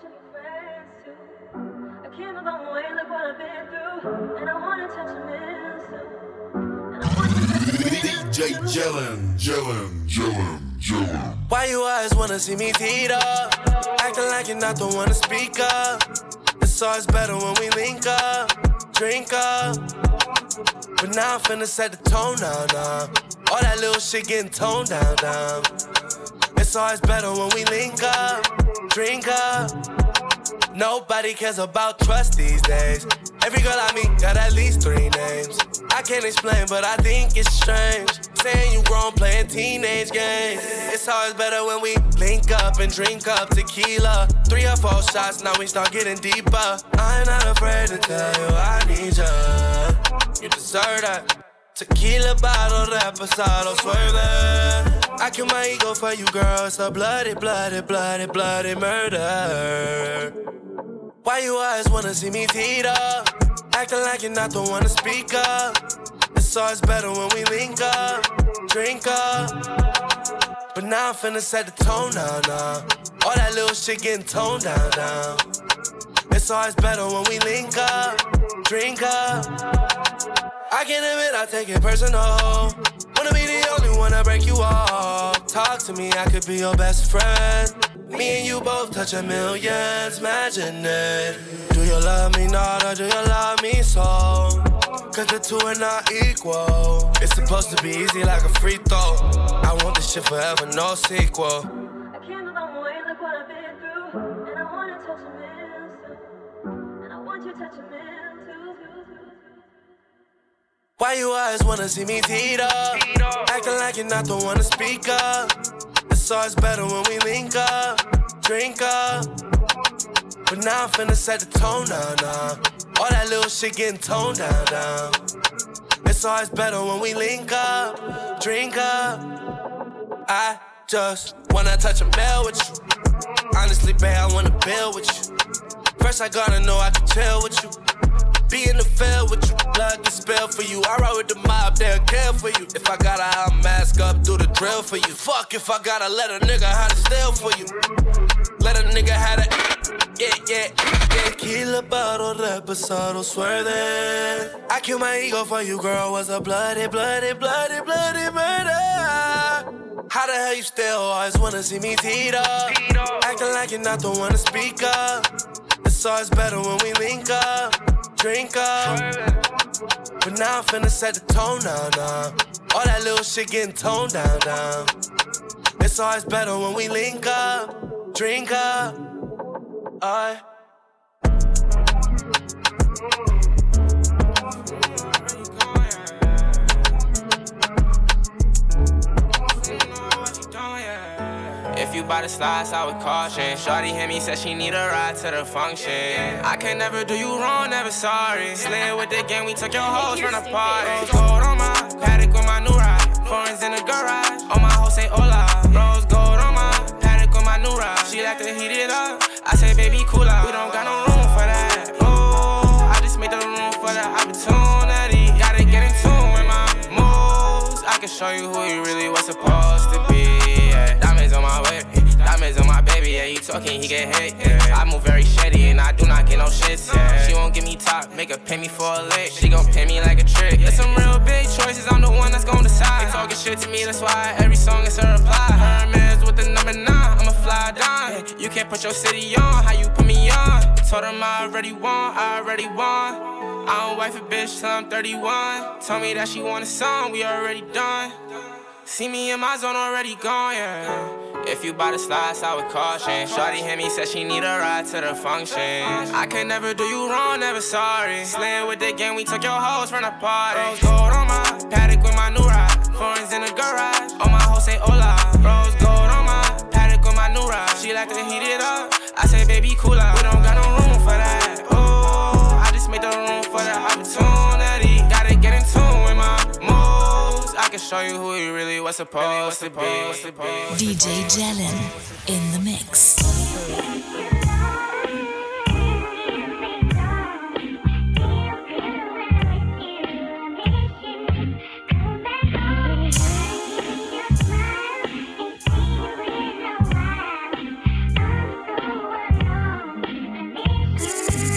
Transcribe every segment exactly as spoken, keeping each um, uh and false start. should be friends too. I came a long way, look what I've been through. And I wanna touch a man soon. And I wanna touch a man soon. D J Jellin, Jellin, Jellin, Jellin. Why you always wanna see me teed up? Acting like you're not the one to speak up. It's always better when we link up, drink up. But now I'm finna set the tone down, down. All that little shit getting toned down, down. It's always better when we link up, drink up. Nobody cares about trust these days. Every girl I meet got at least three names. I can't explain, but I think it's strange. Saying you grown playing teenage games. It's always better when we link up and drink up tequila. Three or four shots, now we start getting deeper. I'm not afraid to tell you I need ya. You deserve that. Tequila bottle, reposado, swerve that. I kill my ego for you, girl. It's a bloody, bloody, bloody, bloody murder. Why you always wanna see me teed up? Acting like you're not the one to speak up. It's always better when we link up, drink up. But now I'm finna set the tone down, down. All that little shit getting toned down, down. It's always better when we link up, drink up. I can't admit I take it personal. Wanna be the only one to break you off. Talk to me, I could be your best friend. Me and you both touch a millions, imagine it. Do you love me not or do you love me so? Cause the two are not equal. It's supposed to be easy like a free throw. I want this shit forever, no sequel. I came a long way, look what I've been through. And I wanna touch a man soon. And I want you to touch a man. Why you always wanna see me teed up? Acting like you're not the one to speak up. It's always better when we link up, drink up. But now I'm finna set the tone down, down. All that little shit getting toned down, down. It's always better when we link up, drink up. I just wanna touch a bell with you. Honestly, babe, I wanna build with you. First I gotta know I can chill with you. Be in the field with you, blood can spell for you. I ride with the mob, they'll care for you. If I gotta, I'll mask up, do the drill for you. Fuck if I gotta let a nigga how to steal for you. Let a nigga how to, yeah, yeah, yeah. Tequila bottle, reposado, swear that. I kill my ego for you, girl, was a bloody, bloody, bloody, bloody murder. How the hell you still always wanna see me teed up? Acting like you're not the one to speak up. It's always better when we link up. Drink up, but now I'm finna set the tone down, down. All that little shit getting toned down, down. It's always better when we link up, drink up. I. If you buy the slides, I would caution. Shorty hit me, said she need a ride to the function. I can never do you wrong, never sorry. Slid with the gang, we took your hoes from the party. Gold on my paddock with my new ride. Foreigns in the garage, all my hoes say hola. Rose gold on my paddock with my new ride. She like to heat it up, I say baby cool out. We don't got no room for that. Oh, I just made the room for the opportunity. Gotta get in tune with my moves. I can show you who you really was supposed to be. On my way, diamonds on my baby, yeah, you talking, he get hit, yeah. I move very shady and I do not get no shits, yeah. She won't give me top, make her pay me for a lick. She gon' pay me like a trick. There's some real big choices, I'm the one that's gon' decide. They talking shit to me, that's why every song is her reply. Her man's with the number nine, I'ma fly down. You can't put your city on, how you put me on? Told them I already won, I already won. I don't wife a bitch till I'm thirty-one. Told me that she want a song, we already done. See me in my zone already gone, yeah. If you buy the slides, I would caution. Shorty hit me, said she need a ride to the function. I can never do you wrong, never sorry. Slid with the gang, we took your hoes from the party. Rose gold on my paddock with my new ride. Foreigns in the garage, all my hoes say hola. Rose gold on my paddock with my new ride. She like to heat it up, I say baby cool out. We don't got no room for that. Oh, I just made the room for the opportunity. Gotta get in tune with my moves. I can show you who you really was supposed to be. D J Jellin in the mix.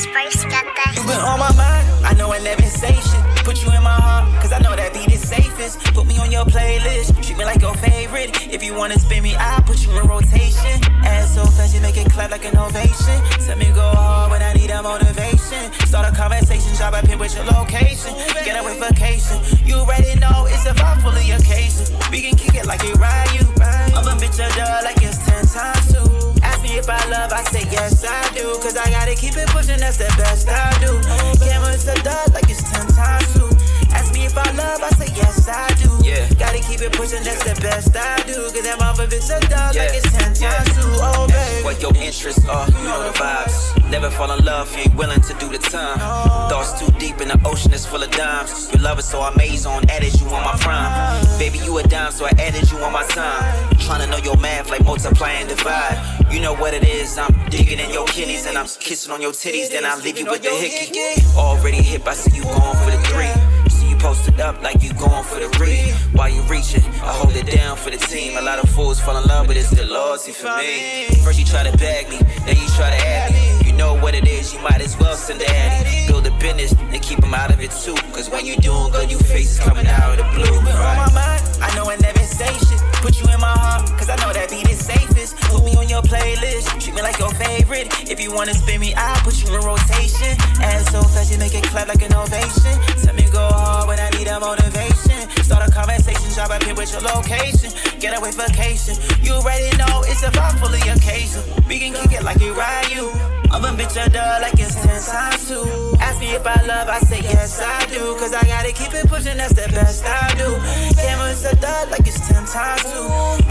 Spice got that. You been on my mind, I know I never say shit. Put you in my heart, cause I know that be the safest. Put me on your playlist, treat me like your favorite. If you wanna spin me, I'll put you in rotation. Ass so fast, you make it clap like an ovation. Tell me go hard when I need that motivation. Start a conversation, drop a pin with your location. Get away vacation, you already know it's a vibe full of your cases. We can kick it like it ride you. I'm a bitch a dog like it's ten times two. Ask me if I love, I say yes I do. Cause I gotta keep it pushing, that's the best I do. Cameras the dog like it's ten times two. Ask me if I love, I say yes I do. Yeah. Gotta keep it pushing, that's the best I do. Cause that mother bitch a dog yeah. like it's ten times yeah. two. Oh baby, what your interests are, you know the vibes. Never fall in love, you ain't willing to do the time. No. Thoughts too deep and the ocean is full of dimes. Your love is so amazing, added you on my prime. Baby you a dime, so I added you on my time. Tryna know your math like multiply and divide. You know what it is, I'm digging in your kidneys and I'm kissing on your titties, then I leave you with the hickey. Already hip, I see you going for the three. See you posted up like you going for the read. While you reaching, I hold it down for the team. A lot of fools fall in love, but it's the loyalty for me. First you try to bag me, then you try to add me. You know what it is, you might as well send the addy. Build a business and keep them out of it too. Cause when you doing good, you face is coming out of the blue. You been on my mind, I know I never say shit. Put you in my heart, cause I know that be the safest. Put me on your playlist, treat me like your favorite. If you wanna spin me, I'll put you in rotation. Ass so fast, you make it clap like an ovation. Tell me go hard when I need that motivation. Start a conversation, drop a pin with your location. Get away vacation, you already know it's a vibe full of occasion. We can kick it like it ride you. I'm a bitch a dog like it's ten times two. Ask me if I love, I say yes I do. Cause I gotta keep it pushing, that's the best I do. Cameras a dog like it's ten times two.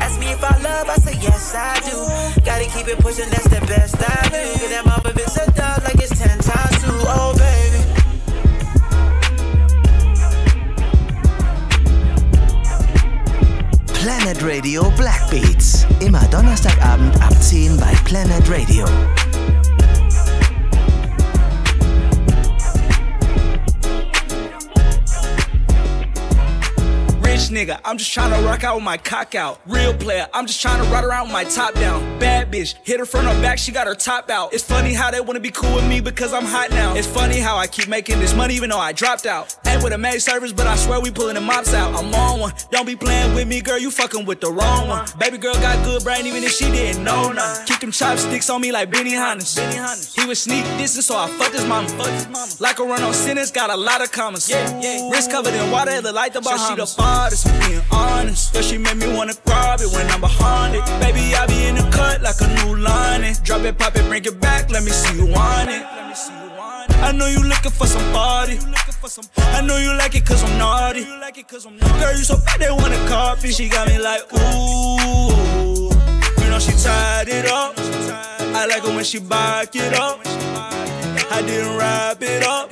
Ask me if I love, I say yes I do. Gotta keep it pushing, that's the best I do. Cause that mama bitch a dog like it's ten times two. Oh baby. Planet Radio Blackbeats. Immer Donnerstagabend ab zehn bei Planet Radio. Nigga, I'm just tryna rock out with my cock out. Real player, I'm just tryna ride around with my top down. Bad bitch, hit her front or back, she got her top out. It's funny how they wanna be cool with me because I'm hot now. It's funny how I keep making this money even though I dropped out. Ain't with a maid service, but I swear we pulling the mops out. I'm on one, don't be playing with me, girl, you fucking with the wrong one. Baby girl got good brain even if she didn't know none. Keep them chopsticks on me like Benny Hannes. He was sneak dissing, so I fucked his mama. Like a run on sentence, got a lot of commas. Wrist covered in water, it look like the Bahamas. She the farthest. Being honest, girl, she make me wanna grab it when I'm behind it. Baby, I be in the cut like a new lining. Drop it, pop it, bring it back, let me see you want it. I know you looking for somebody. I know you like it cause I'm naughty. Girl, you so bad they wanna copy. She got me like, ooh. You know she tied it up. I like it when she back it up. I didn't wrap it up.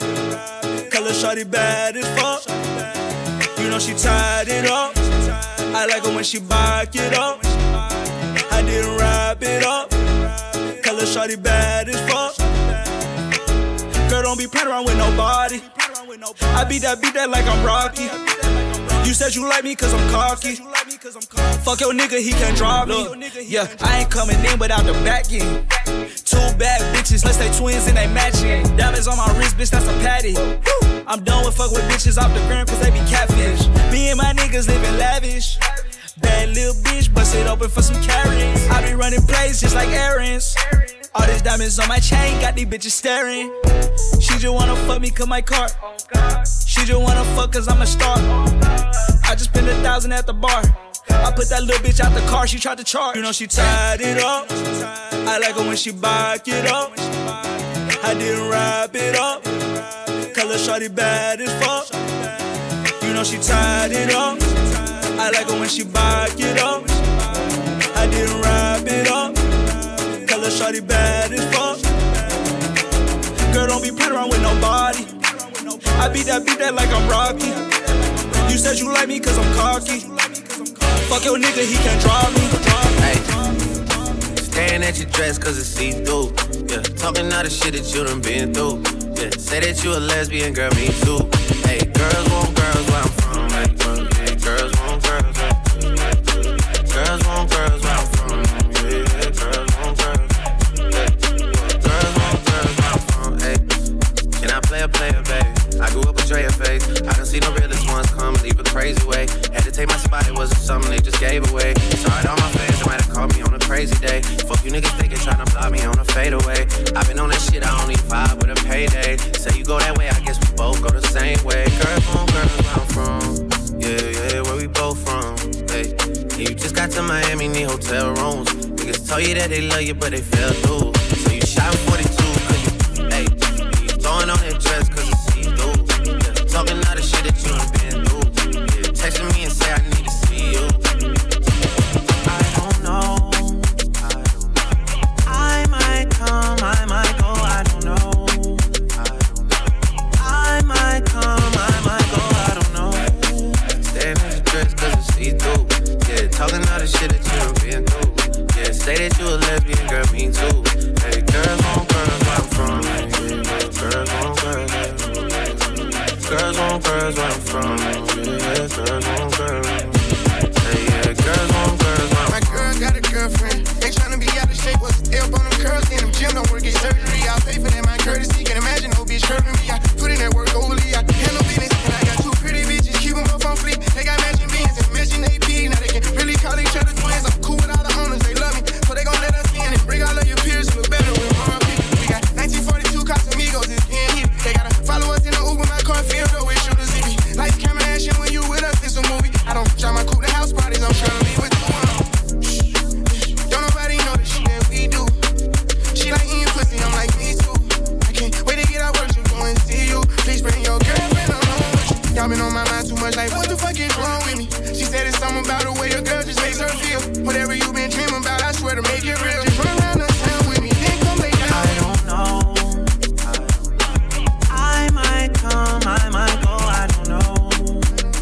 Color shawty bad as fuck. You know she tied it up. I like her when she back it up. I didn't wrap it up. Color shawty bad as fuck. Girl, don't be playing around with nobody. I beat that, beat that like I'm Rocky. You said you like me cause I'm cocky. Fuck your nigga, he can't drop me. Yeah, I ain't coming in without the back end. Two bad bitches, let's say twins and they matching. Diamonds on my wrist, bitch, that's a patty. I'm done with fuck with bitches off the gram cause they be catfish. Me and my niggas living lavish. Bad little bitch, bust it open for some carrots. I be running plays just like errands. All these diamonds on my chain, got these bitches staring. She just wanna fuck me cause my car. She just wanna fuck cause I'm a star. I just spent a thousand at the bar. I put that little bitch out the car, she tried to charge. You know she tied it up. I like her when she back it up. I didn't wrap it up. Color shawty bad as fuck. You know she tied it up. I like her when she back it up. I didn't wrap it up. Color shawty bad as fuck. Girl, don't be playing around with nobody. I beat that, beat that like I'm Rocky. You said you like me cause I'm cocky. Fuck your nigga, he can't drive me. Hey, staring at your dress cause it's see-through. Yeah, talking all the shit that you done been through. Yeah, say that you a lesbian, girl, me too. Hey, girls want girls where I'm from. Like, yeah, girls want girls. Like, yeah, girls want girls where I'm from. Yeah, girls want girls. Yeah, girls want girls where I'm from. Hey. You niggas thinking tryna block me on a fadeaway. I've been on that shit, I only vibe with a payday. Say you go that way, I guess we both go the same way. Girl, home, girl, where I'm from. Yeah, yeah, where we both from. Hey, you just got to Miami, need hotel rooms. Niggas tell you that they love you, but they fell through. So you shot forty-two, cause you, hey, you throwing on that dress, cause it's see-through. Yeah, talking all the shit that you done been through. Yeah, texting me and say I need to see you. I don't know. Come, I might go, I don't know. I don't know. I might come, I might go, I don't know. Staying in the dress cause it's see-through. Yeah, talking all the shit that you done been through. Yeah, say that you a lesbian, girl, me too. Hey, girls on girls, where I'm from. Girls on girls. Girls on girls, where I'm from. Yeah, girls on girls. Hey, yeah, girls on girls, where I'm from. My girl got a girlfriend. Ain't tryna be out of shape, what's the up on them curls? In them gym, don't work, get surgery. I'll pay for that, my courtesy. Can't imagine no bitch curving me. I put in that work overly, I handle business. And I got two pretty bitches, keep them up on fleek. They got matching beans and matching A P. Now they can really call each other twins. I'm cool with all the owners, they love me. So they gon' let us in and bring all of your peers to look better with R I P. We got nineteen forty-two Casamigos, it's in here. They gotta follow us in the Uber, my car filled up with shooters. It be lights, camera, action when you with us, it's a movie. I don't try my cool to house parties, I'm tryna be with you. I'm like, me too. I can't wait to get out work, you go and see you. Please bring your girlfriend along with you. Y'all been on my mind too much, like, what the fuck is wrong with me? She said it's something about the way your girl just makes her feel. Whatever you been dreaming about, I swear to make it real. Just run around the town with me, then come lay down. I don't know. I don't know. I might come, I might go, I don't know.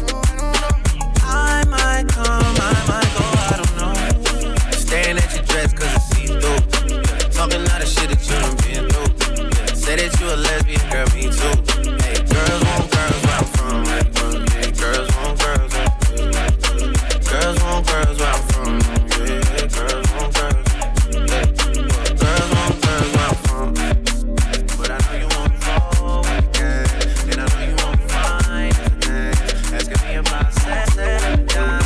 I don't know. I might come, I might go, I don't know. Staring at your dress cause it's see-through. Talking all the shit that you done been through. Yeah. Say that you a lesbian, girl, me too. Hey, girls want girls where I'm from. Hey, girls want girls. Girls want girls where I'm from. Yeah, girls want girls. Hey, girls want girls where I'm from. But I know you want more, yeah. And I know you want fine, yeah. Asking me about sex and time.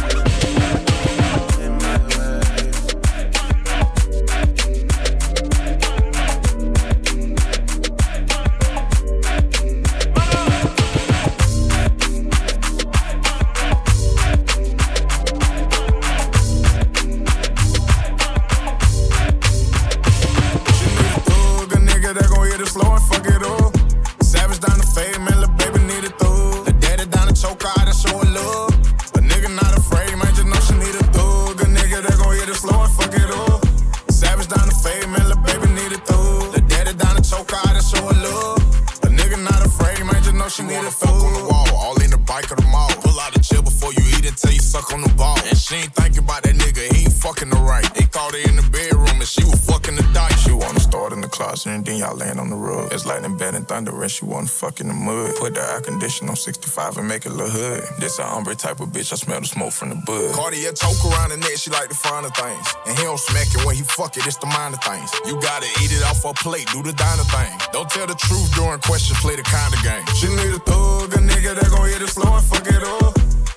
And she wasn't fucking the mud. Put the air condition on sixty-five and make it look hood. This a hombre type of bitch, I smell the smoke from the bud. Cartier choke around the neck, she like the finer things. And he don't smack it when he fuck it, it's the minor things. You gotta eat it off her plate, do the diner thing. Don't tell the truth during questions, play the kinda game. She need a thug, a nigga that gon' hit it slow and fuck it up.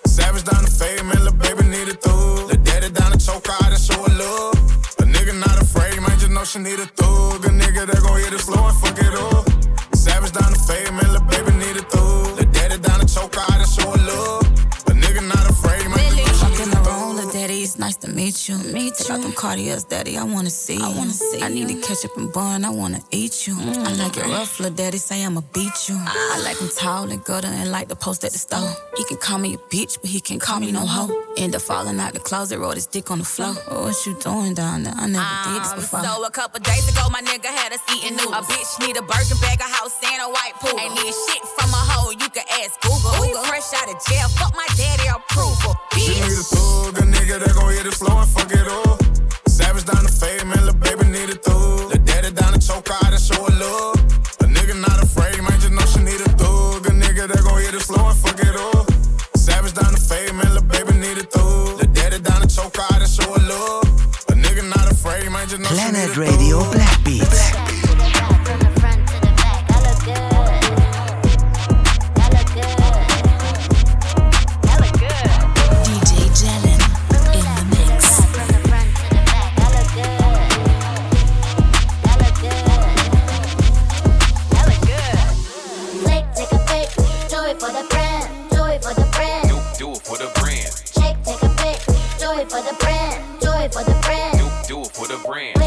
Savage down the fade, man, lil' baby need a thug. Lil' daddy down the choke out and show her love. A nigga not afraid, man, just know she need a thug. A nigga that gon' hit it slow and fuck it up. Savage down the fade, man, lil' baby need it through. Lil' daddy down the choke out and show her love. A nigga not afraid, man. Walking around, lil' daddy, it's nice to meet you. Meet you. Got them Cartiers, daddy, I wanna see. I wanna see. I need to catch up and bun, I wanna eat you. Mm. I like it rough, lil' daddy, say I'ma beat you. I like him tall and gutter and like the post at the store. He can call me a bitch, but he can't call me no hoe. End up falling out the closet, rolled his dick on the floor. Oh, what you doing down there? I never um, did this before. So a couple days ago, my nigga had us eating noodles. A bitch need a Birkin bag, a house, and a white poodle. Ain't need shit from a hoe, you can ask Google. We fresh out of jail, fuck my daddy approval, bitch. She need a thug, a nigga that gon' hit it slow and fuck it up. Savage down the fade, man, lil' baby need a thug. Lil' daddy down the choke out and show her love. A nigga not afraid, man, just know she need a thug. A nigga that gon' hit it slow and fuck it up. Savage down the fade, man, lil' baby need it through. Lil' daddy down the choke out and show her love. A nigga not afraid, man, just know she need it through. Planet Radio Black Beats. From the front to the back, I look good. I look good. I look good. D J Jellin in the mix. From the front to the back, I look good.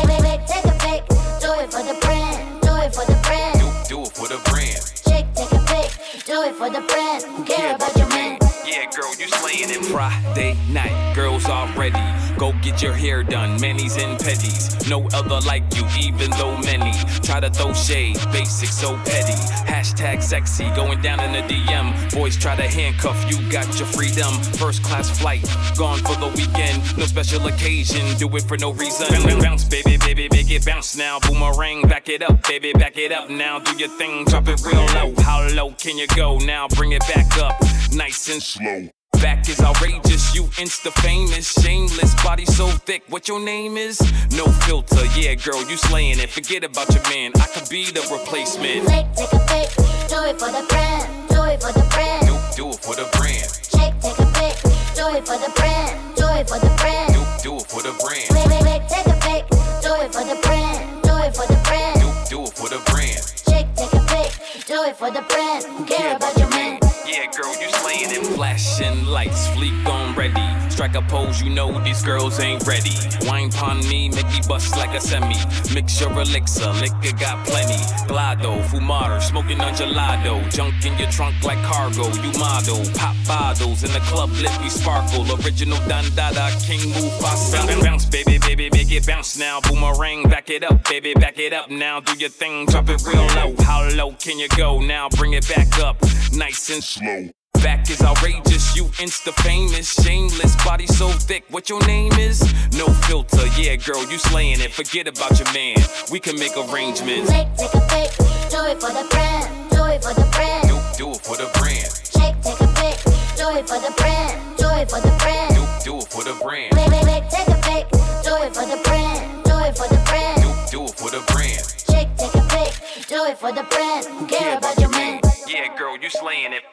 click, click, take a pic. Do it for the brand, do it for the brand. Do, do it for the brand. Chick, take a pic, do it for the brand. Who care about your man? Yeah, girl, you slaying it. Friday night, girls are ready. Go get your hair done, manis and pedis. No other like you, even though many try to throw shade, basic so petty. Hashtag sexy, going down in the D M. Boys try to handcuff, you got your freedom. First class flight, gone for the weekend. No special occasion, do it for no reason. Bounce, baby, baby, make it bounce now. Boomerang, back it up, baby, back it up now. Do your thing, drop it real low. How low can you go now? Bring it back up, nice and slow. Slow. Back is outrageous, you insta famous, shameless, body so thick, what your name is? No filter, yeah girl, you slaying it, forget about your man, I could be the replacement. Click, take a pic, do it for the brand, do it for the brand. Do, do it for the brand. Chick, take a pic, do it for the brand, do it for the brand. Do, do it for the brand. Click, click, take a pic, do it for the brand, do it for the brand. Do, do it for the brand. Chick, take a pic, do it for the brand, who care about your man? Yeah, girl, you slaying it. Flashing lights, fleek on ready. Strike a pose, you know these girls ain't ready. Wine pon me, make me bust like a semi. Mix your elixir, liquor got plenty. Glado, fumado, smoking on gelato. Junk in your trunk like cargo, you model. Pop bottles in the club, let me sparkle. Original Dandada, King Mufasa. Bounce, baby, baby, make it bounce now. Boomerang, back it up, baby, back it up now. Do your thing, drop it real low. How low can you go now? Bring it back up, nice and slow. Slow. Back is outrageous, you insta famous, shameless, body so thick, what your name is? No filter, yeah girl, you slaying it, forget about your man, we can make arrangements. Click, take a pic, do it for the brand, do it for the brand. Do, do it for the brand. Chick, take a pic, do it for the brand, do it for the brand. Do, do it for the brand. Click, click, take a pic, do it for the brand, do it for the brand. Do, do it for the brand. Chick, take a pic, do it for the brand, who care about your man? Yeah girl, you slaying it.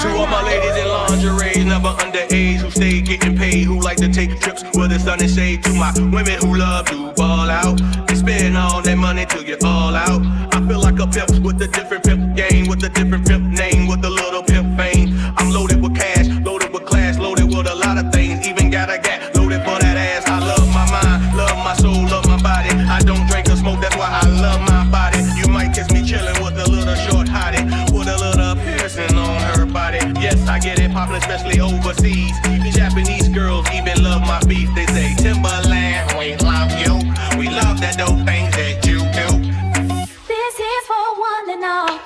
To all my ladies in lingerie, never underage, who stay getting paid, who like to take trips where the sun is shade. To my women who love to ball out and spend all their money till you're all out. I feel like a pimp with a different pimp game, with a different pimp name, with a little pimp fame. I'm loaded with cash, loaded with class, loaded with a lot of things. Even got a gat loaded for that ass. I love my mind, love my soul, love my body. I don't drink or smoke, that's why I love my body. You might catch me chilling with a little short hottie, with a little piercing on her body. Yes, I get it poppin', especially overseas. Japanese girls even love my beef. They say, Timberland, we love you. We love that dope things that you do. This is for one and all.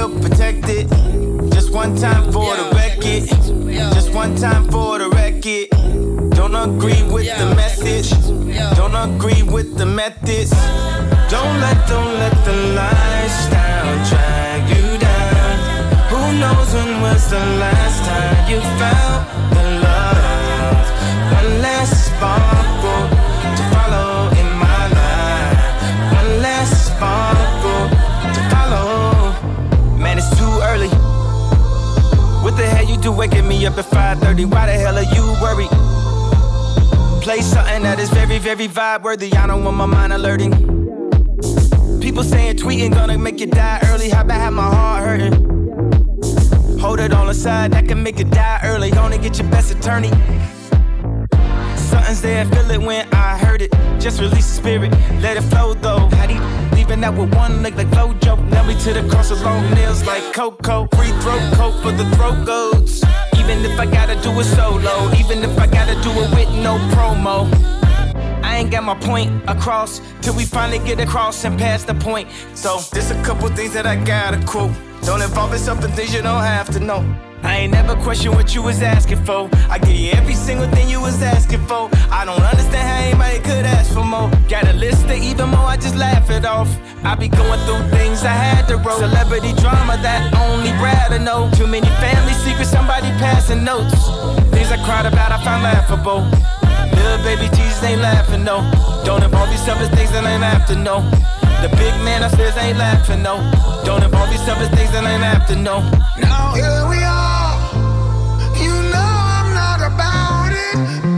feel protected. Just one time for the record. Just one time for the record. Don't agree with the message. Don't agree with the methods. Don't let, don't let the lifestyle drag you down. Who knows when was the last time you felt the love? One last sparkle to follow in my life. One last sparkle to follow. Man, it's too early. What the hell you do waking me up at five thirty? Why the hell are you worried? Play something that is very, very vibe worthy. I don't want my mind alerting. People saying tweeting gonna make you die early. How about have my heart hurting? Hold it on the side, that can make you die early. Only get your best attorney. Something's there, feel it when I heard it. Just release the spirit, let it flow though. How do you leaving out with one leg like Flojo? Now we to the cross of long nails like Coco. Free throat coat for the throat goats. Even if I gotta do it solo, even if I gotta do it with no promo. I ain't got my point across till we finally get across and pass the point. So there's a couple things that I gotta quote. Don't involve yourself in things you don't have to know. I ain't never question what you was asking for. I give you every single thing you was asking for. I don't understand how anybody could ask for more. Got a list of even more, I just laugh it off. I be going through things I had to roll. Celebrity drama that only Brad will know. Too many family secrets, somebody passing notes. Things I cried about, I found laughable. Little baby Jesus ain't laughing, no. Don't involve yourself in things that ain't after, no. The big man upstairs ain't laughing, no. Don't involve yourself in things that ain't after, no. Now here we are.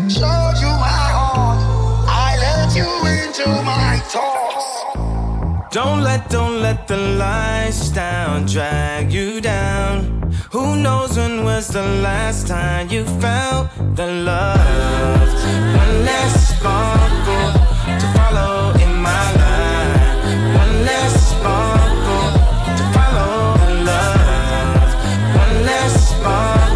Showed you my heart, I let you into my thoughts. Don't let, don't let the lifestyle drag you down. Who knows when was the last time you felt the love? One less sparkle to follow in my life. One less sparkle to follow the love. One less sparkle.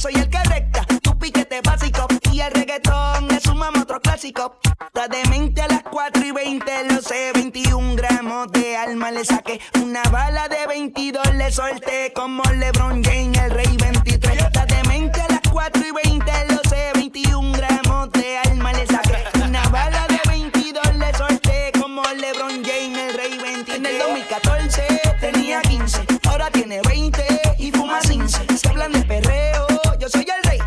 Soy el que recta, tu piquete básico y el reggaetón es un mamotro clásico. clásico. Está demente a las cuatro y veinte, lo sé. veintiún gramos de alma le saqué. Una bala de veintidós le solté. Como LeBron James, el rey veintitrés. Está demente a las cuatro y veinte, lo sé. veintiún gramos de alma le saqué. Una bala de veintidós le solté. Como LeBron James, el rey veintitrés. En el dos mil catorce tenía quince, ahora tiene veinte y fuma cince. Se hablan de perreo, yo soy el rey.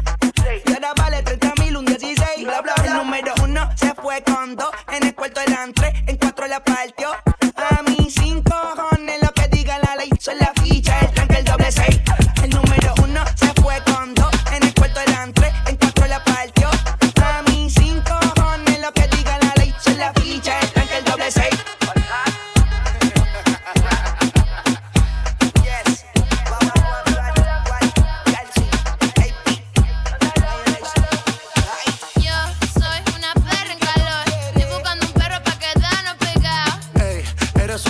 Y ahora vale treinta mil, un dieciséis, bla, bla, bla. El número uno se fue con dos, en el cuarto eran tres, en cuatro la partió. A mí sin cojones lo que diga la ley, son la ficha, el tanque, el doble seis. El número uno se fue con dos, en el cuarto eran tres, en cuatro la partió. A mí sin cojones lo que diga la ley, son la ficha, el tanque, el doble seis.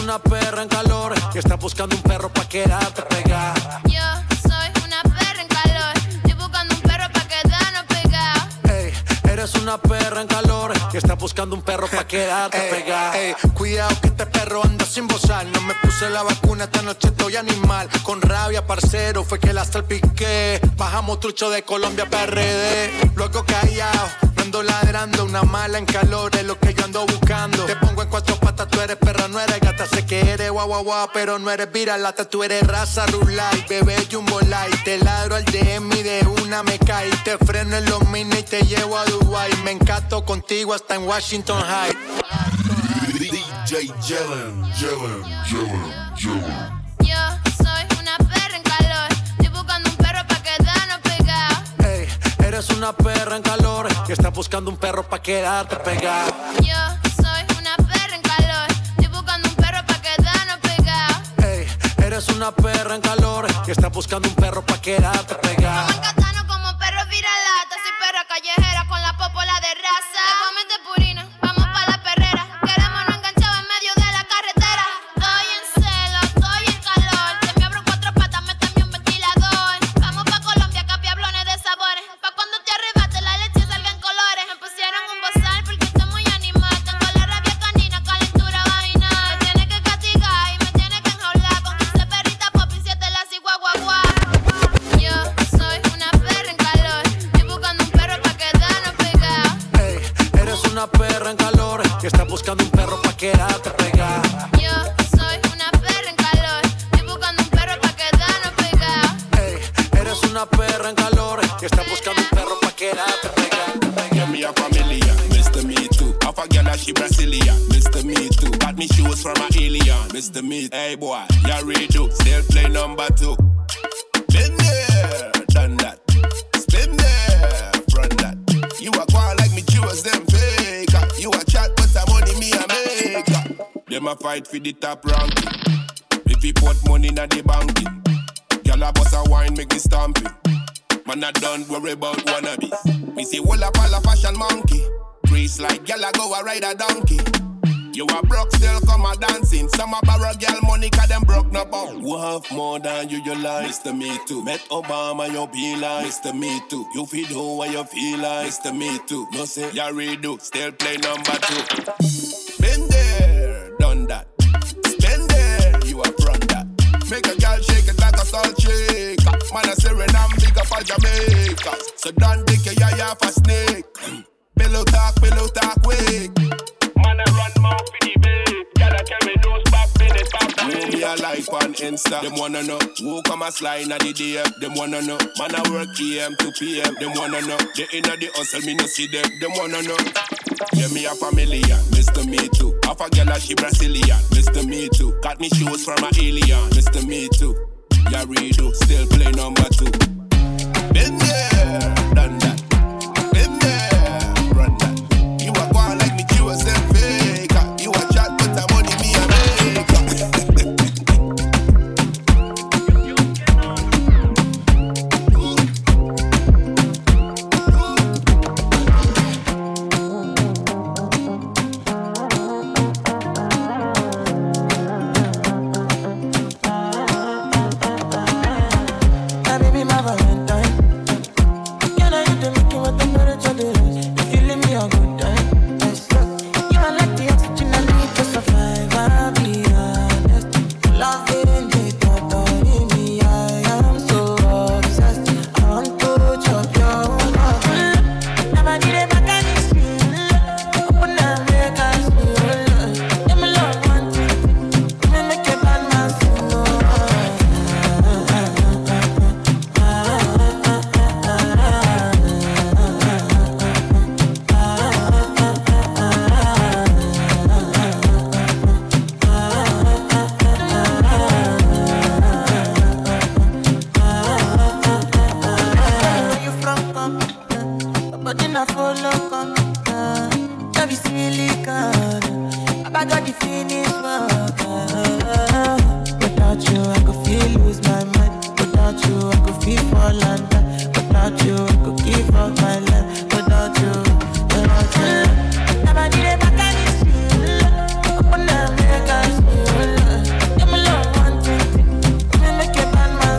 Una perra en calor y está buscando un perro pa' quedarte pegado. Yo soy una perra en calor, estoy buscando un perro pa' quedarnos pegado. Ey, eres una perra en calor y está buscando un perro pa' quedarte pegado. Ey, cuidado que este perro anda sin bozar. No me puse la vacuna, esta noche estoy animal. Con rabia, parcero, fue que la salpiqué. Bajamos trucho de Colombia P R D. Luego callao, ando ladrando, una mala en calor es lo que yo ando buscando. Te pongo en cuatro patas, tú eres perra, no eres gata. Sé que eres guau guau guau, pero no eres viralata. Tú eres raza rulay, bebé jumbo light. Te ladro al D M y de una me cae. Te freno en los minis y te llevo a Dubai. Me encanto contigo hasta en Washington High. D J Jellin, Jellin, Jellin, Jellin. Yo soy una perra en calor, estoy buscando un perro pa' quedarnos pegados. Ey, eres una perra en calor y estás buscando un perro pa' quedarte pegado. Yo soy una perra en calor, estoy buscando un perro pa' quedarnos pegado. Ey, eres una perra en calor y estás buscando un perro pa' quedarte pegado. Como catano, como perro viralata. Soy perra callejera con la popola de raza. Comete purina, vamos pa' la perrera. Quedémonos enganchados en medio de la carretera. Estoy en celo, estoy en calor. Se me abren cuatro patas, méteme un ventilador. Vamos pa' Colombia, capiablones de sabores. Pa' cuando te arrebates colores. Me pusieron un bozal porque estoy muy animal. Tengo la rabia canina, calentura vaginal. Me tiene que castigar y me tiene que enjaular. Con quince perritas, popi, siete las y guau, guau, guau. Yo soy una perra en calor, estoy buscando un perro pa' quedarnos pegado. Ey, eres una perra en calor y estás buscando un perro pa' quedarte pegado. Yo soy una perra en calor, estoy buscando un perro pa' quedarnos pegado. Ey, eres una perra en calor y estás buscando un perro pa' quedarte pegado. Me a familiar, Mister Me Too. I forget that she Brazilian, Mister Me Too. Got me shoes from an alien, Mister Me. Hey boy, ya redo, still play number two. Been there, done that. Been there, from that. You a quiet like me Jews, them faker. You a chat, but the money me a maker. Them a fight for the top ranking. If you put money in the banking, y'all a bust a wine, make me stomping. Man, I don't worry about wannabes. Me say, walla pala fashion monkey. Grace like gal, I go a ride a donkey. You a broke, still come a dancing. Some a barrel gal money, cause them broke no bone. Who have more than you, you lie, Mister Me Too. Met Obama, you be like, Mister Me Too. You feed who what you feel like, Mister Me Too. No say, ya redo, still play number two. Been there, done that. Been there, you a from that. Make a gal shake it like a salt shaker. Man a Suriname, big up all Jamaica. So don't take your eye off a snake. Pillow talk, pillow talk, wake. Man a run mouth for the babe. Gal a carry nose back, belly back. When me a life on Insta, them wanna know who come a slide na the D M. Them wanna know man a work A M to P M. Them wanna know they inna the hustle, me no see them. Them wanna know. Yeah, me a familiar, Mister Me Too. Half a gal a she Brazilian, Mister Me Too. Got me shoes from a alien, Mister Me Too. Ya redo, still play number two. Been there, done that. Been there, run that. You a guan like me, you a self faker. You a chat, but I money me a I could be for London. Without you, I could give up my life. Without you, without you. Never did it back at this school. Open up the girls' school. Give me love one thing. Let me make it bad man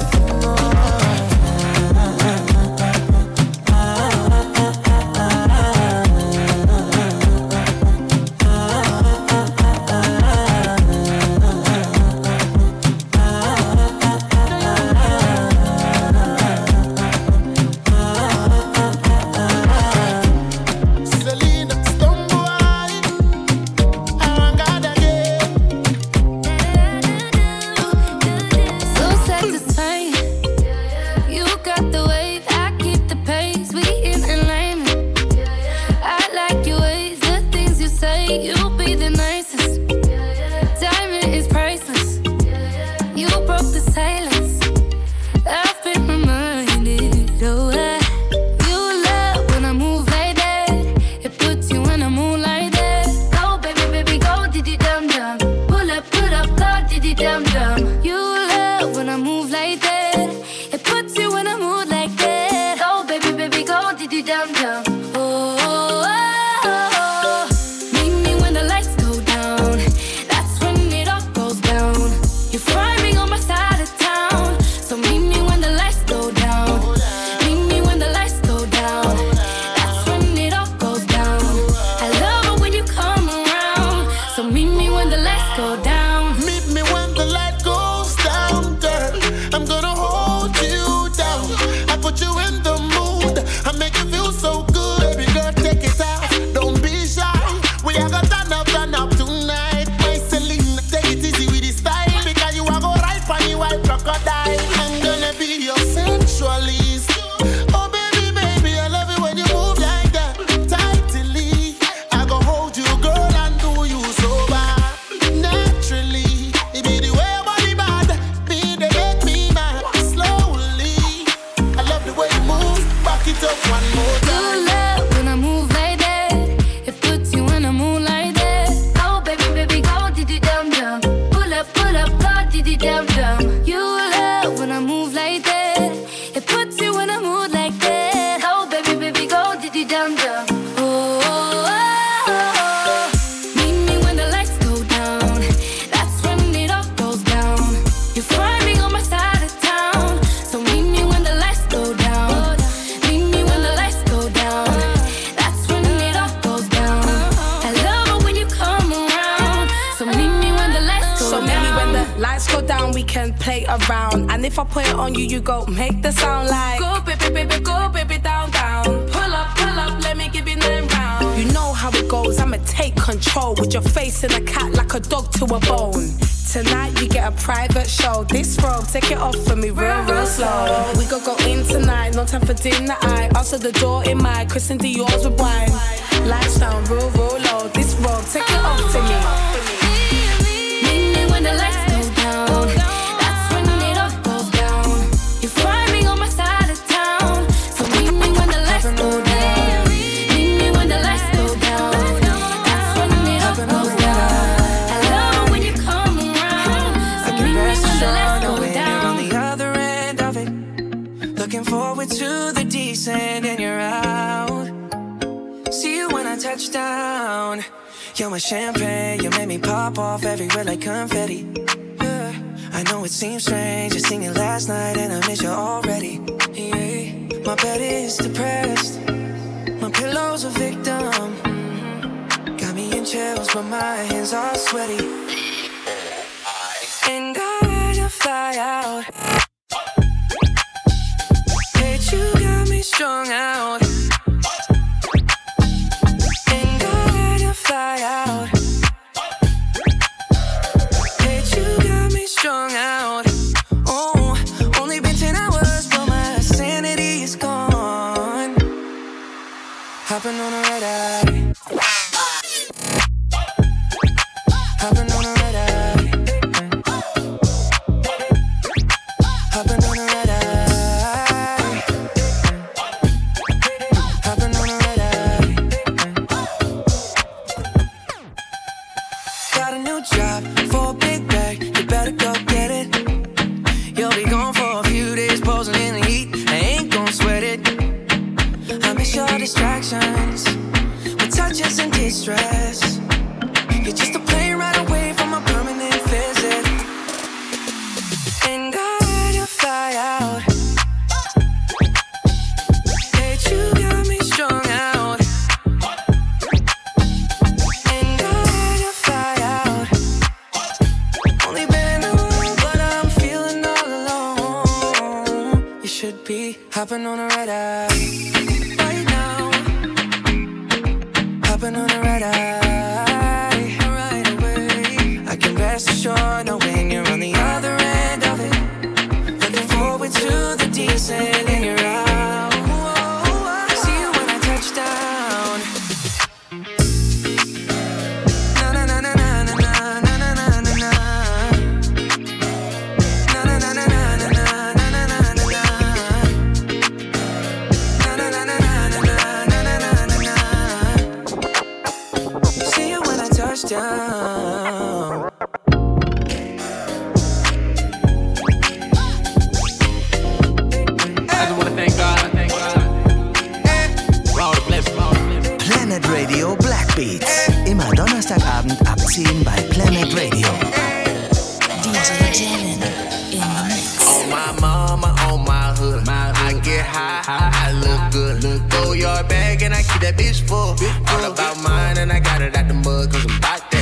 the door in my Christian Dior's with wine. Lights down, real, real low. This road, take it off to me. Meet me when the lights go down. That's when it all goes down. You find me on my side of town. So meet me when the lights go down. Meet me when the lights go down. That's when it all goes down. I love it when you come around. So meet me when the lights go down. On the other end of it, looking forward to the descent. Touchdown. You're my champagne. You make me pop off everywhere like confetti. Yeah. I know it seems strange. You seen it last night and I miss you already. Yeah. My bed is depressed. My pillow's a victim. Mm-hmm. Got me in chills, but my hands are sweaty. And I should fly out. That you got me strung out. Fly out. That you got me strung out. Oh, only been ten hours, but my sanity is gone. Hopping on a red eye. Hopping on a red eye. Hopping on a red eye. Hopping on a red eye. Job for a big bag, you better go get it. You'll be gone for a few days posing in distractions, with touches and distress. You're just a plane right away from a permanent visit. And I to fly out. That you got me strung out. And I to fly out. Only been in the world, but I'm feeling all alone. You should be hopping on a red eye. On a red eye, right away. I can rest assured knowing you're on the other end of it. Looking forward to the descent and you're out. Whoa, whoa. See you when I touch down. Na na na na na na na na na na na. Na na na na na na na na na na na. Na na na na na. Down. I just wanna thank God. I thank God. Round of blessings. Planet Radio Black Beats. Immer Donnerstagabend ab zehn bei Planet Radio. D J Jalen in the mix. On my mama, on my hood. I get high, high, I look good. Look, throw your bag and I keep that bitch full. All about mine and I got it out the mud 'cause I'm about that.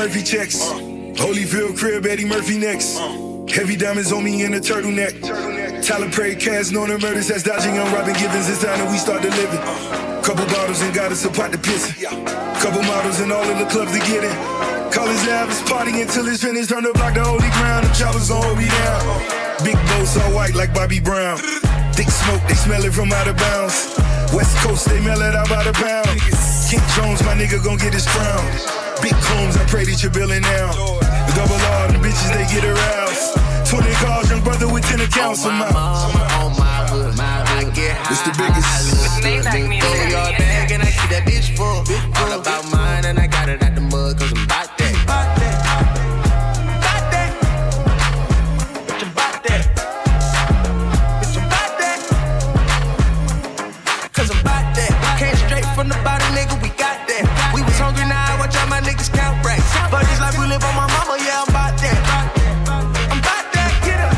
Murphy checks, uh, Holyfield crib, Eddie Murphy next. Uh, Heavy diamonds on me in a turtleneck. turtleneck. Tyler Perry cast, known the murders that's dodging on Robin Givens. It's time that we start delivering. Uh, Couple bottles and got us a pot to piss in. Yeah. Couple models and all in the club to get in. Call his average party until it's finished. Turn the block to holy ground. The choppers gon' hold me down. Uh, Big boats all white like Bobby Brown. Thick smoke, they smell it from out of bounds. West Coast, they mail it out by the pound. King Jones, my nigga gon' get his crown. Big combs, I pray that you're billing now. The double R, the bitches, they get aroused. twenty cars, young brother with ten accounts. On my mom, on my hood, my hood, get high. It's the biggest. I look good, then throw your bag and I keep that bitch full. All about mine and I got it out the mud 'cause I'm about that. About that, about that, bitch, about that, bitch, about that, 'cause I'm about that. Came straight from the bottom, nigga, we got that. We was hungry now. Y'all my niggas count racks, but it's like we live on my mama. Yeah, I'm about that. I'm about that. Get up.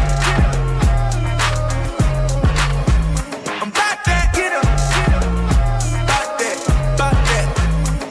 I'm about that. Get up. About that. About that.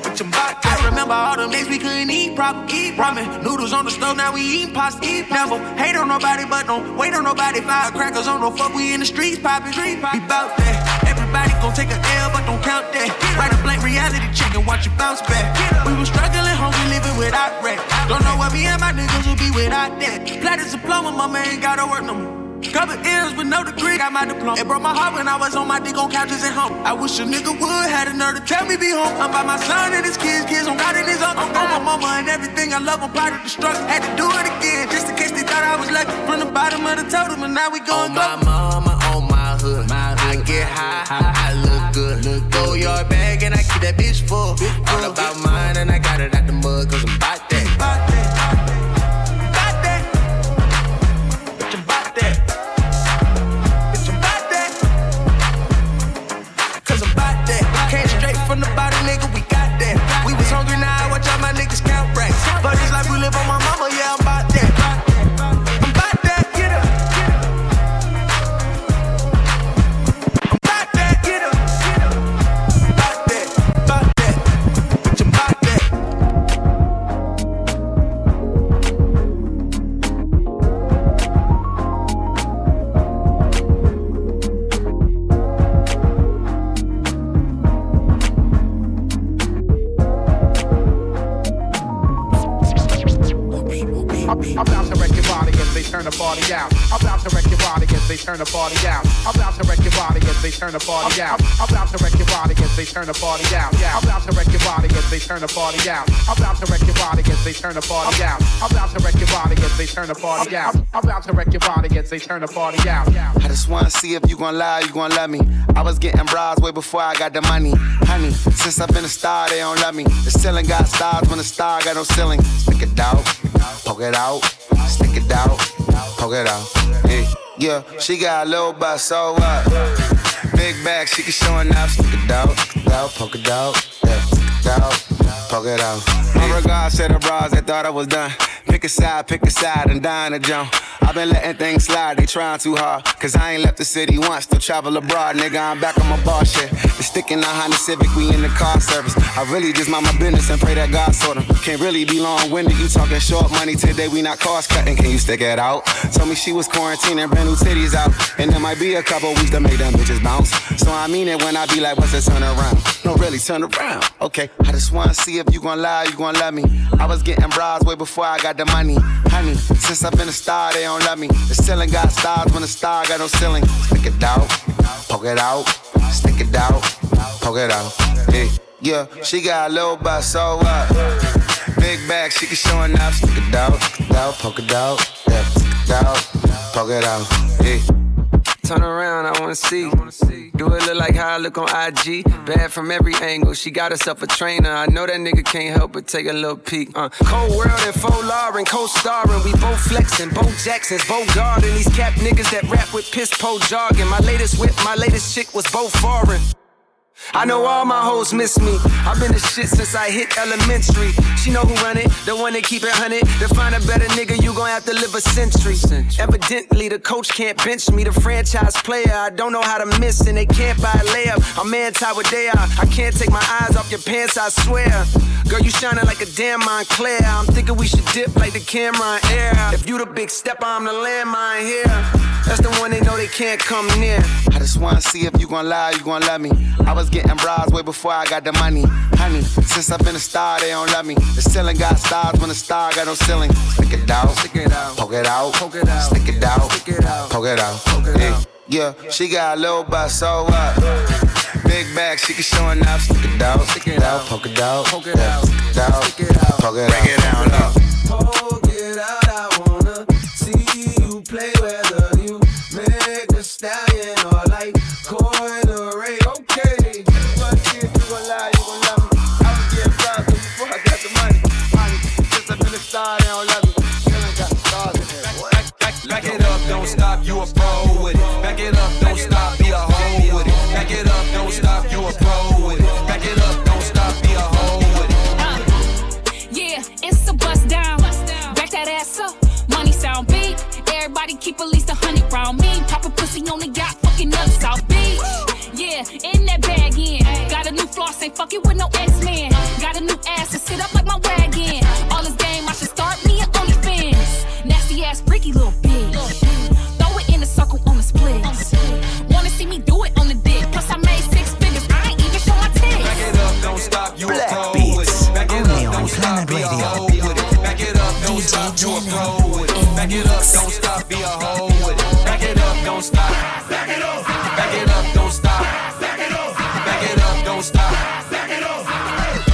Bitch, I'm about that. I remember all them days we couldn't eat proper. Eat ramen noodles on the stove. Now we eatin' pasta. Eat never hate on nobody, but don't wait on nobody. Firecrackers on no fuck. We in the streets poppin'. We bout that. Everybody gon' take an L, but don't count that. Write a blank reality check and watch it bounce back. We was struggling, hungry, living without rent. Don't know where me and my niggas will be without that. Glad it's a diploma, my man ain't gotta work no more. Cover ears with no degree, got my diploma. It broke my heart when I was on my dick on couches at home. I wish a nigga would had a nerve to tell me be home. I'm by my son and his kids, kids on God and his uncle. I'm on my mama and everything I love, I'm part of the struggle. Had to do it again, just in case they thought I was lucky. From the bottom of the totem, and now we going global. Oh, my mama. I get high, high, I look good. Look, throw your bag and I keep that bitch full. All about mine and I got it out the mud 'cause I'm about that. About that, about that, bitch, I'm about that, bitch, I'm about that, 'cause I'm about that. Came straight from the bottom, nigga, we got that. We was hungry, now I watch all my niggas count racks. But it's like we live on my mama, yeah, I'm about that. they turn the party out. I'm about to wreck your body as they turn the party out. I'm about to wreck your body as they turn the party out. I'm about to wreck your body as they turn the party out. I'm about to wreck your body as they turn the party out. I'm about to wreck your body as they turn the party out. I'm about to wreck your body as they turn the party out. I just wanna see if you gon' lie or you gon' love me. I was getting bras way before I got the money. Honey, since I've been a star, they don't love me. The ceiling got stars when the star got no ceiling. Stick it out, poke it out, stick it out, poke it out. Hey, yeah, she got a little bus, so what? Big bag, she keep showing up. Stick it out, poke it out, stick it out, poke it out. My regards to the bras, they thought I was done. Pick a side, pick a side, and dine a jump. I've been letting things slide, they trying too hard. Cause I ain't left the city once, still travel abroad. Nigga, I'm back on my bar shit. The stick in the Honda Civic, we in the car service. I really just mind my business and pray that God sort 'em. Can't really be long-winded, you talking short money. Today we not cost cutting, can you stick it out? Told me she was quarantining, brand new titties out. And there might be a couple weeks to make them bitches bounce. So I mean it when I be like, what's the turn around? No, really, turn around, okay. I just wanna see if you gon' lie or you gon' love me. I was getting bras way before I got the money. Honey, since I've been a star, they don't love me. The ceiling got stars when the star got no ceiling. Stick it out, poke it out, stick it out, poke it out. Hey, yeah, she got a little bus, so what? Big bag, she keep showing up. Stick it out, poke it out, stick it out, poke it out. Hey. Turn around, I wanna see. Do it look like how I look on I G? Bad from every angle. She got herself a trainer. I know that nigga can't help but take a little peek. Uh, Cold World and Faux Lauren, co-starring. We both flexing, Bo Jackson's, Bo Garden. These cap niggas that rap with piss po jargon. My latest whip, my latest chick was Bo Foreign. I know all my hoes miss me. I've been the shit since I hit elementary. She know who run it, the one that keep it hunted. To find a better nigga, you gon' have to live a century. Evidently, the coach can't bench me. The franchise player, I don't know how to miss. And they can't buy a layup. I'm anti-Wadea. I can't take my eyes off your pants, I swear. Girl, you shining like a damn Montclair. I'm thinking we should dip like the camera in air. If you the big stepper, I'm the landmine here. That's the one they know they can't come near. I just wanna see if you gon' lie or you gon' love me. I was getting bras way before I got the money. Honey, since I've been a star, they don't love me. The ceiling got stars when the star got no ceiling. Stick it out, stick it out, poke it out, poke it out, stick it out, stick it out, poke it out. Poke it out. Yeah, yeah, she got a little bus, so what? Big bag, she keep showing up. Stick it out, stick it out, poke it out, poke it out, stick it out, poke it out, poke it out, poke it out. I wanna see you play, whether you make a stallion or like coin or ray. Okay, what you gon' lie, you gon' love me. I was getting proud before I got the money. Money, since I've been a star, they don't love me. Feeling got stars in it. Back, back, back it up, don't stop, you a pro with it. Back it up, don't stop, be a hoe with it. Back it up, don't stop, you a pro with it. Back it up, don't stop, be a hoe with it. Uh, yeah, it's a bust down. Back that ass up, money sound big. Everybody keep at least a hundred round me. Pop a pussy on the yacht, fucking up South Beach. Yeah, in that bag in. Got a new floss, ain't fucking with no X-Men. Got a new ass to sit up like my wagon. All this game, I should start me a OnlyFans. Nasty ass, freaky little bitch. Throw it in a circle on the split. Wanna see me do it on the dick? Plus I made six figures. I ain't even show my tits. Back it up, don't stop. You Black a pro with it. Back it up, don't stop. Be a hoe with it. Back it up, don't stop. You a pro with it. Back it up, don't stop. Be a hoe with it. Back it up, don't stop. Back it up, back it up, don't stop. Back it up, don't stop. Back it up.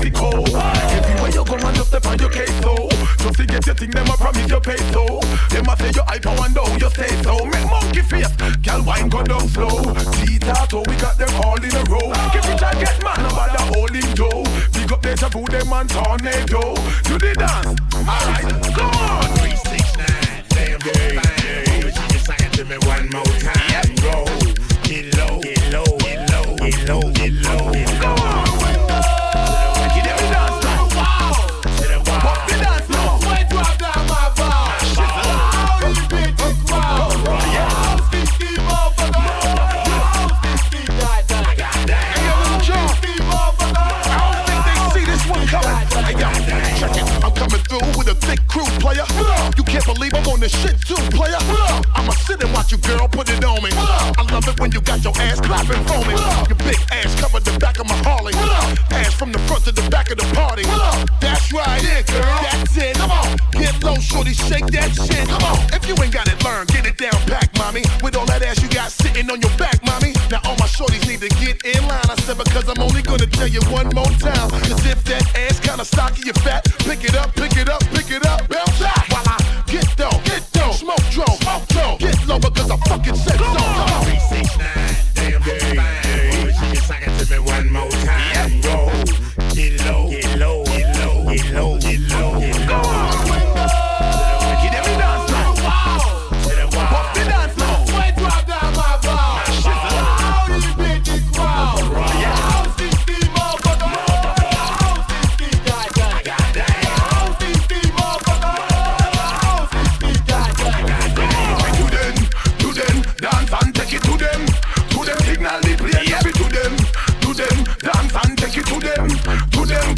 fi go. Everywhere you go, man, just step on your case, so. Just to get your thing, them a promise you pay, so. Them a say you hype, I want down, you say so. Make monkey face, girl, wine go down slow. T-Tat, so we got them all in a row. Give each other get man, about the hole in dough. Big up their taboo, them man tornado. Do the dance, alright, come on. three six nine, damn, yeah, yeah. Oh, she just sang it to me one more time, yep. Go, get low, get low, get low, get low, get low, get low. Go. Believe I'm on this shit too, player. I'ma sit and watch you, girl, put it on me. I love it when you got your ass clapping for me. Your big ass covered the back of my Harley. Ass from the front to the back of the party. That's right, yeah, girl. That's it. Come on, get low, shorty, shake that shit. Come on, if you ain't got it, learn, get it down, pack, mommy. With all that ass you got sitting on your back, mommy. Now all my shorties need to get in line. I said because I'm only gonna tell you one more time. 'Cause if that ass kinda stocky, you fat, pick it up, pick it up, pick it up, bounce out. While I Get down, get down, smoke drone, smoke drone. Get low because I fucking said so. three six nine, damn, damn, damn. She just sang it to me one more time. Go, get low, get low, get low, get low, get low, get low. Go on, get every dance now. Wow, pop the dance now. Wait, drop down my bar. Shit, how do you make it crowd? How's this team up? How's this team up?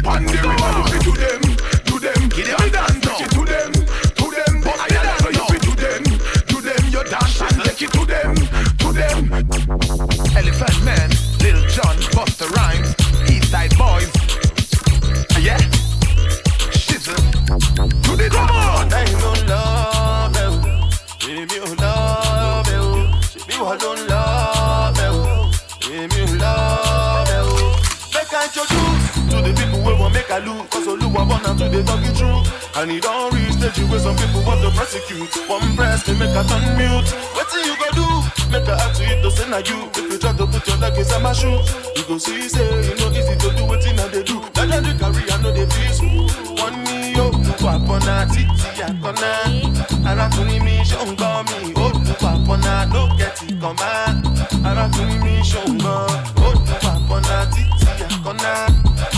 And they remember to them, to them, give them dance, take it to them, to them, but I dance for you, to them, to them, your dance and take it to them, to them. Elephant Man, Lil Jon, Busta Rhymes, Eastside Boys, yeah, shizzle, to the drum. I don't love you, if you love you, if you don't love you, if you love you, make I choose. To the people we will make a loot, cause all who are born and to the talking truth. And it don't reach the way some people want to prosecute. One press, they make a turn mute. What do you go do? Make a act to it, don't send a you. If you try to put your legs in my shoe, you go see, say, you know, easy to do what in they do. That and the career, I know they feel. One me up to Papona, Titi, I gonna. And I couldn't me, show me. Oh, to Papona, don't get it, come on. And I couldn't me, show me. Oh, to Papona, Titi, I gonna.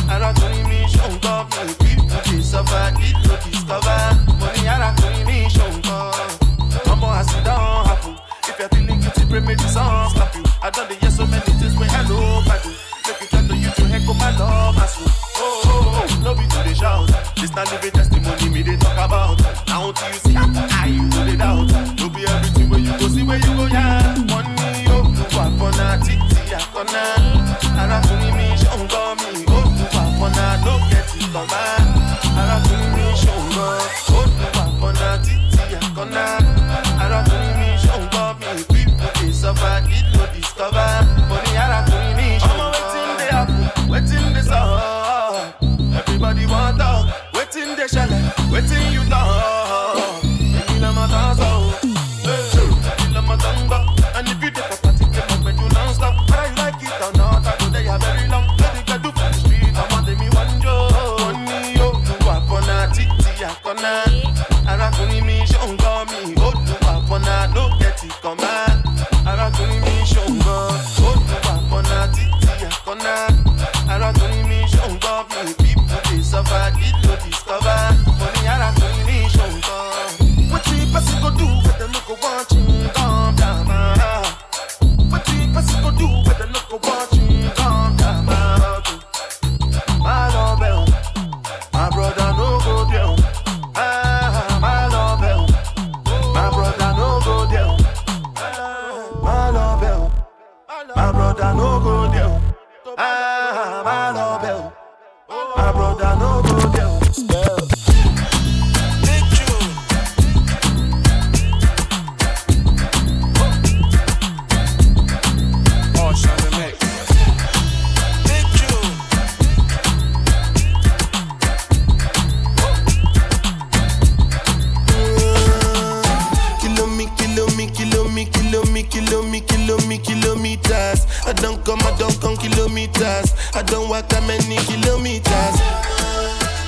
I don't know me, show up, no people to suffer, it to discover. Money, I don't know me, show up. I'm gonna sit down, happy. If you're feeling guilty, pray me to some slap you. I done the yes, so many things when I know, I do. Make it to you to heckle my love, my soul. Oh, oh, oh, love you to the shout. This not living testimony, me they talk about. Now, until you see, I hold it out. You'll be everything where you go, see where you go, yeah. Money, oh, to walk on a titty, I don't know. I don't know me, show up. I don't get it, come on. I don't think we should go. Oh, I'm gonna titty, I'm gonna. I don't think we should go. Many people they suffer, it no discover. Money, I don't think we should go. I'm waiting they happen, waiting they saw. Everybody want out, waiting they shall, waiting you down. Maybe I'm a dancer.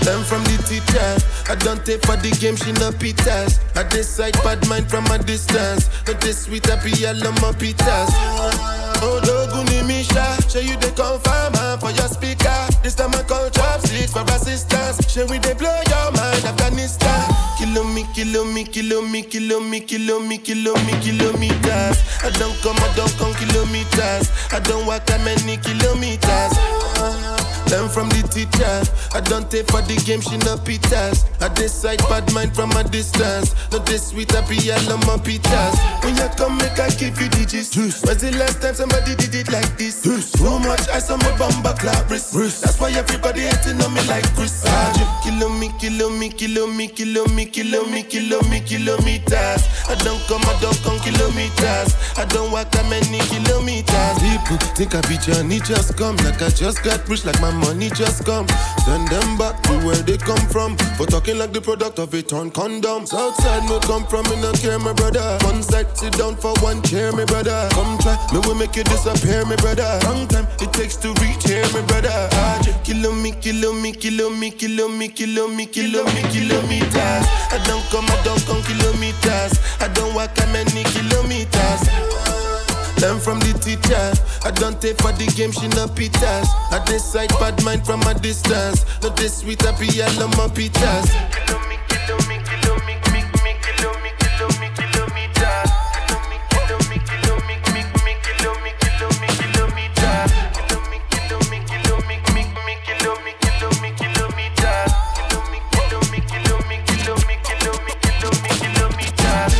Time from the teacher. I don't take for the game, she no pitas. I decide bad mind from a distance. But this sweet happy, I love my pitas. Oh, Doguni Misha, show you the confirm for your speaker. This time I call trap six for assistance. Show we they blow your mind, Afghanistan. Kilo me, kilo me, kilo me, kilo me, kilo me, kilo me, kilometers. I don't come, I don't come kilometers. I don't walk that many kilometers. Learn from the teacher. I don't take for the game, she no pitas. I decide bad mind from a distance. Not this sweet, I be all on my pitas. When you come, make I give you the gist. Was the last time somebody did it like this? Juice. Too much ice on my bumper clap wrist. That's why everybody hating on me like Chris. Ah. Kilo me, kilo me, kilo me, kilo me, kilo me, kilo me, kilometers. I don't come, I don't come kilometers. I don't walk that many kilometers. People think I be Johnny, just come. Like I just got rich, like my money just come. Send them back to where they come from. For talking like the product of a torn condom. Southside no come from, me no care, my brother. One side, sit down for one chair, my brother. Come try, me will make you disappear, my brother. Long time it takes to reach here, my brother. Kilo me, kilo me, kilo me, kilo me, kilo me, kilo me, kilometers. I don't come, I don't come kilometers. I don't walk that many kilometers. Learn from the teacher. I don't take for the game, she no pitas. I decide bad mind from a distance. Not this sweet, I be all on my pitas. Kilo me, kilo me, kilo me, me, me, kilo me, kilo me, kilometers. Kilo me, kilo me, kilo me, me, me, kilo me, kilo me, kilometers. Kilo me, kilo me, kilo me, me, me, kilo me, kilo me, kilometers. Kilo me, kilo me, kilo me, kilo me, kilo me, kilo me, kilometers.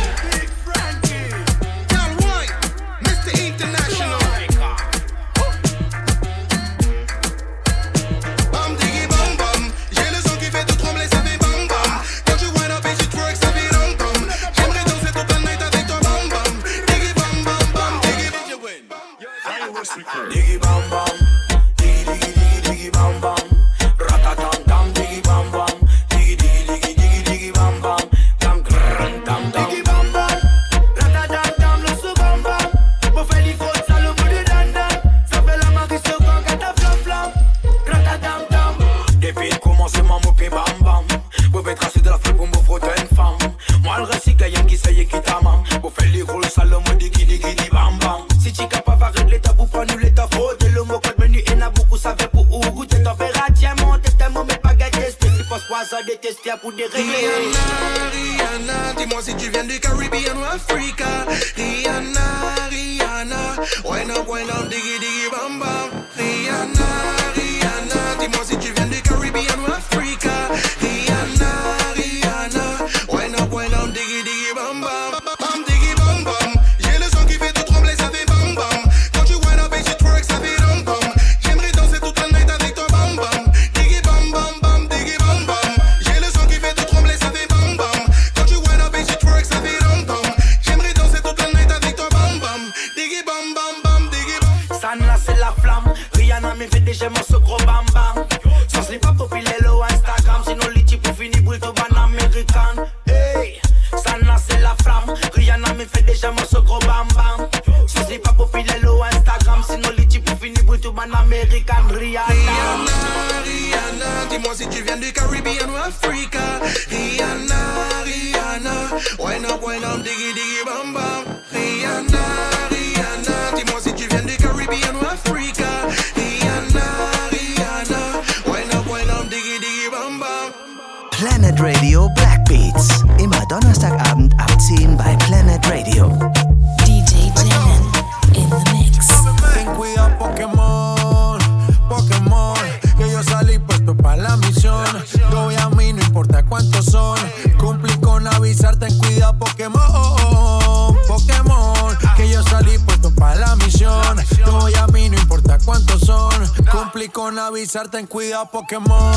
Ten cuidado, Pokémon.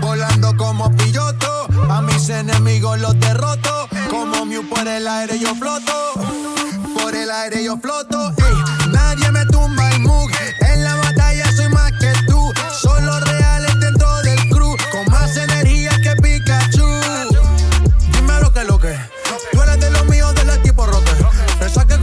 Volando como piloto, a mis enemigos los derroto. Como Mew por el aire yo floto. Por el aire yo floto. Ey, nadie me tumba el mug. En la batalla soy más que tú. Son los reales dentro del crew. Con más energía que Pikachu. Dime lo que lo que. Tú eres de los míos del equipo Roque. Resaca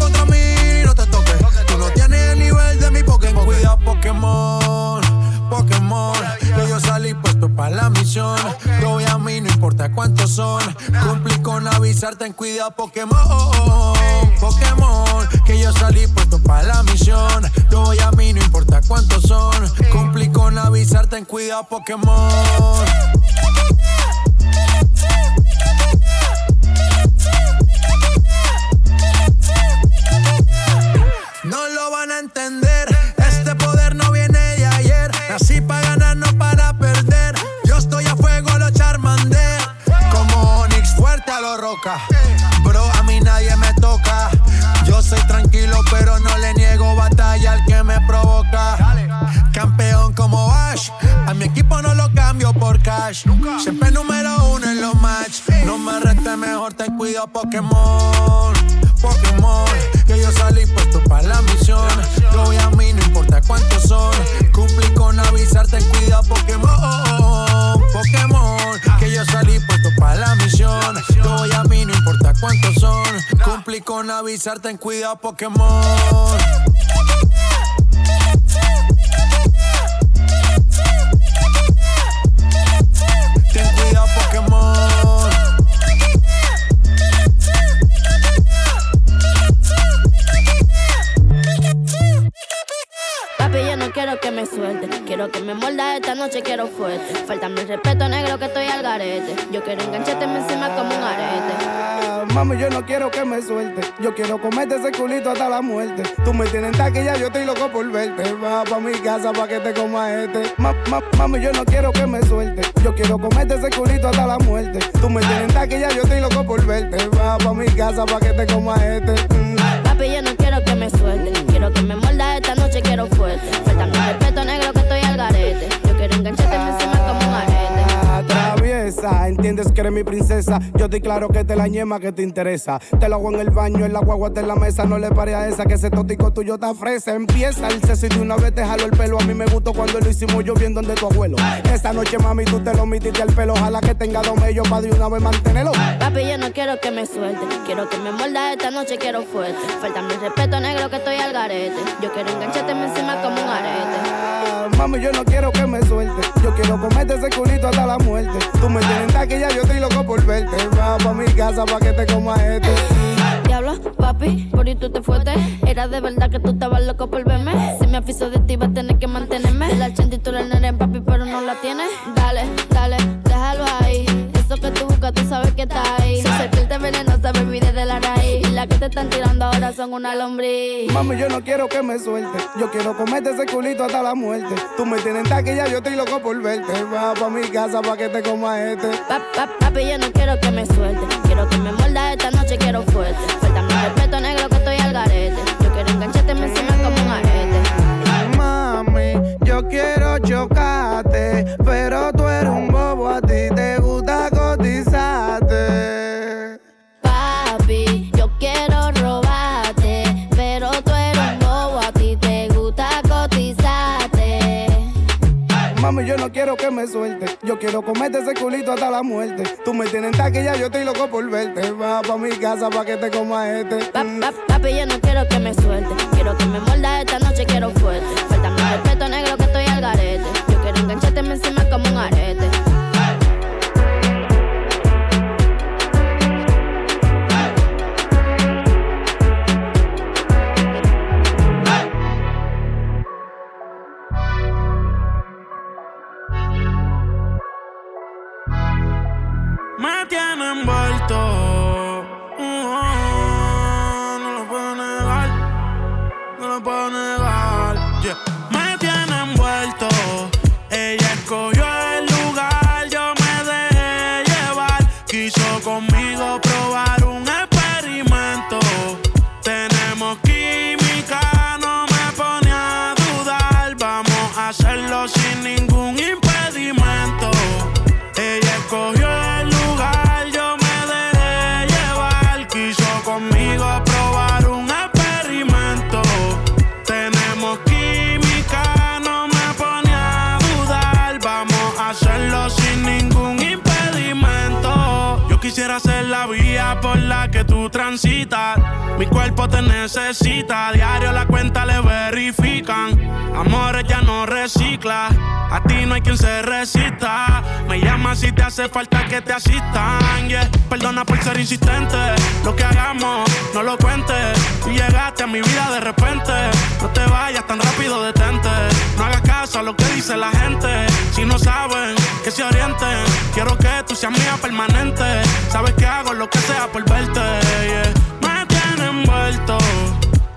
celular, ten cuidado, Pokémon. Pokémon, que yo salí puesto pa' la misión. Yo voy a mí, no importa cuántos son. Cumplí con avisar, ten cuidado, Pokémon. No lo van a entender, este poder no viene de ayer. Nací pa' ganar, no para perder. Yo estoy a fuego, lo Charmander. Como Onix, fuerte a lo Roca. Bro, a mí nadie me toca. Yo soy tranquilo, pero no le niego batalla al que me provoca. Campeón como Bash, a mi equipo no lo cambio por cash. Siempre número uno en los match. No me arrestes, mejor ten cuidado, Pokémon. Pokémon, que yo salí puesto pa' la misión. Yo voy a mí, no importa cuántos son. Cumplí con avisar, ten cuidado, Pokémon. Pokémon, que yo salí puesto pa' la misión. Yo voy a mí, no importa cuántos son. Cumplí con avisar, ten cuidado, Pokémon. Quiero que me suelte, quiero que me muerda esta noche, quiero fuerte. Faltame el respeto, negro, que estoy al garete. Yo quiero engancharte encima como un arete. Ah, mami, yo no quiero que me suelte. Yo quiero comerte ese culito hasta la muerte. Tú me tienes taquilla, yo estoy loco por verte. Va pa' mi casa pa' que te coma este. Ma, ma, mami, yo no quiero que me suelte. Yo quiero comerte ese culito hasta la muerte. Tú me tienes taquilla, yo estoy loco por verte. Va pa' mi casa pa' que te coma este. Mm. Papi, yo no quiero que me suelte. Quiero que me muerda esta noche, quiero fuerte. Faltame el respeto, negro, que estoy al garete. Yo quiero engancharte encima como un arete. Traviesa, entiendes que eres mi princesa. Yo estoy claro que te la ñema que te interesa. Te lo hago en el baño, en la guagua, en la mesa. No le pare a esa que ese tótico tuyo te ofrece. Empieza el seso y de una vez te jalo el pelo. A mí me gustó cuando lo hicimos yo bien donde tu abuelo. Esta noche, mami, tú te lo metiste al pelo. Ojalá que tenga dos mellos para de una vez mantenerlo. Papi, yo no quiero que me suelte. Quiero que me muerda esta noche, quiero fuerte. Faltame el respeto, negro, que estoy al garete. Yo quiero engancharte encima como un arete. Mami, yo no quiero que me suelte. Yo quiero comerte ese culito hasta la muerte. Tú me tienes taquilla, yo estoy loco por verte. Va pa' mi casa pa' que te comas este. Diablo, papi, por ahí tú te fuiste. Era de verdad que tú estabas loco por verme. Si me afiso de ti, vas a tener que mantenerme. La chantitura en el papi, pero no la tienes. Dale, dale, déjalo ahí. Eso que tú buscas, tú sabes que está ahí. Si acercarte venenosa, me olvidé de la raíz. Y las que te están tirando ahora son una lombriz. Mami, yo no quiero que me suelte. Yo quiero comerte ese culito hasta la muerte. Tú me tienes taquilla, yo estoy loco por verte. Va pa' mi casa pa' que te comas este. Pa, pa, papi, yo no quiero que me suelte. Quiero que me muerda esta noche, quiero fuerte. Falta mi respeto, negro, que estoy al garete. Yo quiero engancharte encima como un arete. Mami, yo quiero chocarte, pero tú eres un bobo, a ti te gusta cotizarte. Mami, yo no quiero que me suelte. Yo quiero comerte ese culito hasta la muerte. Tú me tienes taquilla, yo estoy loco por verte. Va pa' mi casa pa' que te comas este. Pa, pa, papi, yo no quiero que me suelte. Quiero que me muerda esta noche, quiero fuerte. Falta mi respeto, negro, que estoy al garete. Yo quiero engancharte encima como un arete. transitas. Mi cuerpo te necesita. A diario la cuenta le verifican. Amores ya no recicla. A ti no hay quien se resista. Me llama si te hace falta que te asistan. Yeah. Perdona por ser insistente. Lo que hagamos, no lo cuentes. Tú llegaste a mi vida de repente. No te vayas tan rápido, detente. No hagas caso a lo que dice la gente. Si no saben, que se orienten. Quiero que tú seas mía permanente. Sabes que hago lo que sea por verte. Yeah. Me tiene envuelto.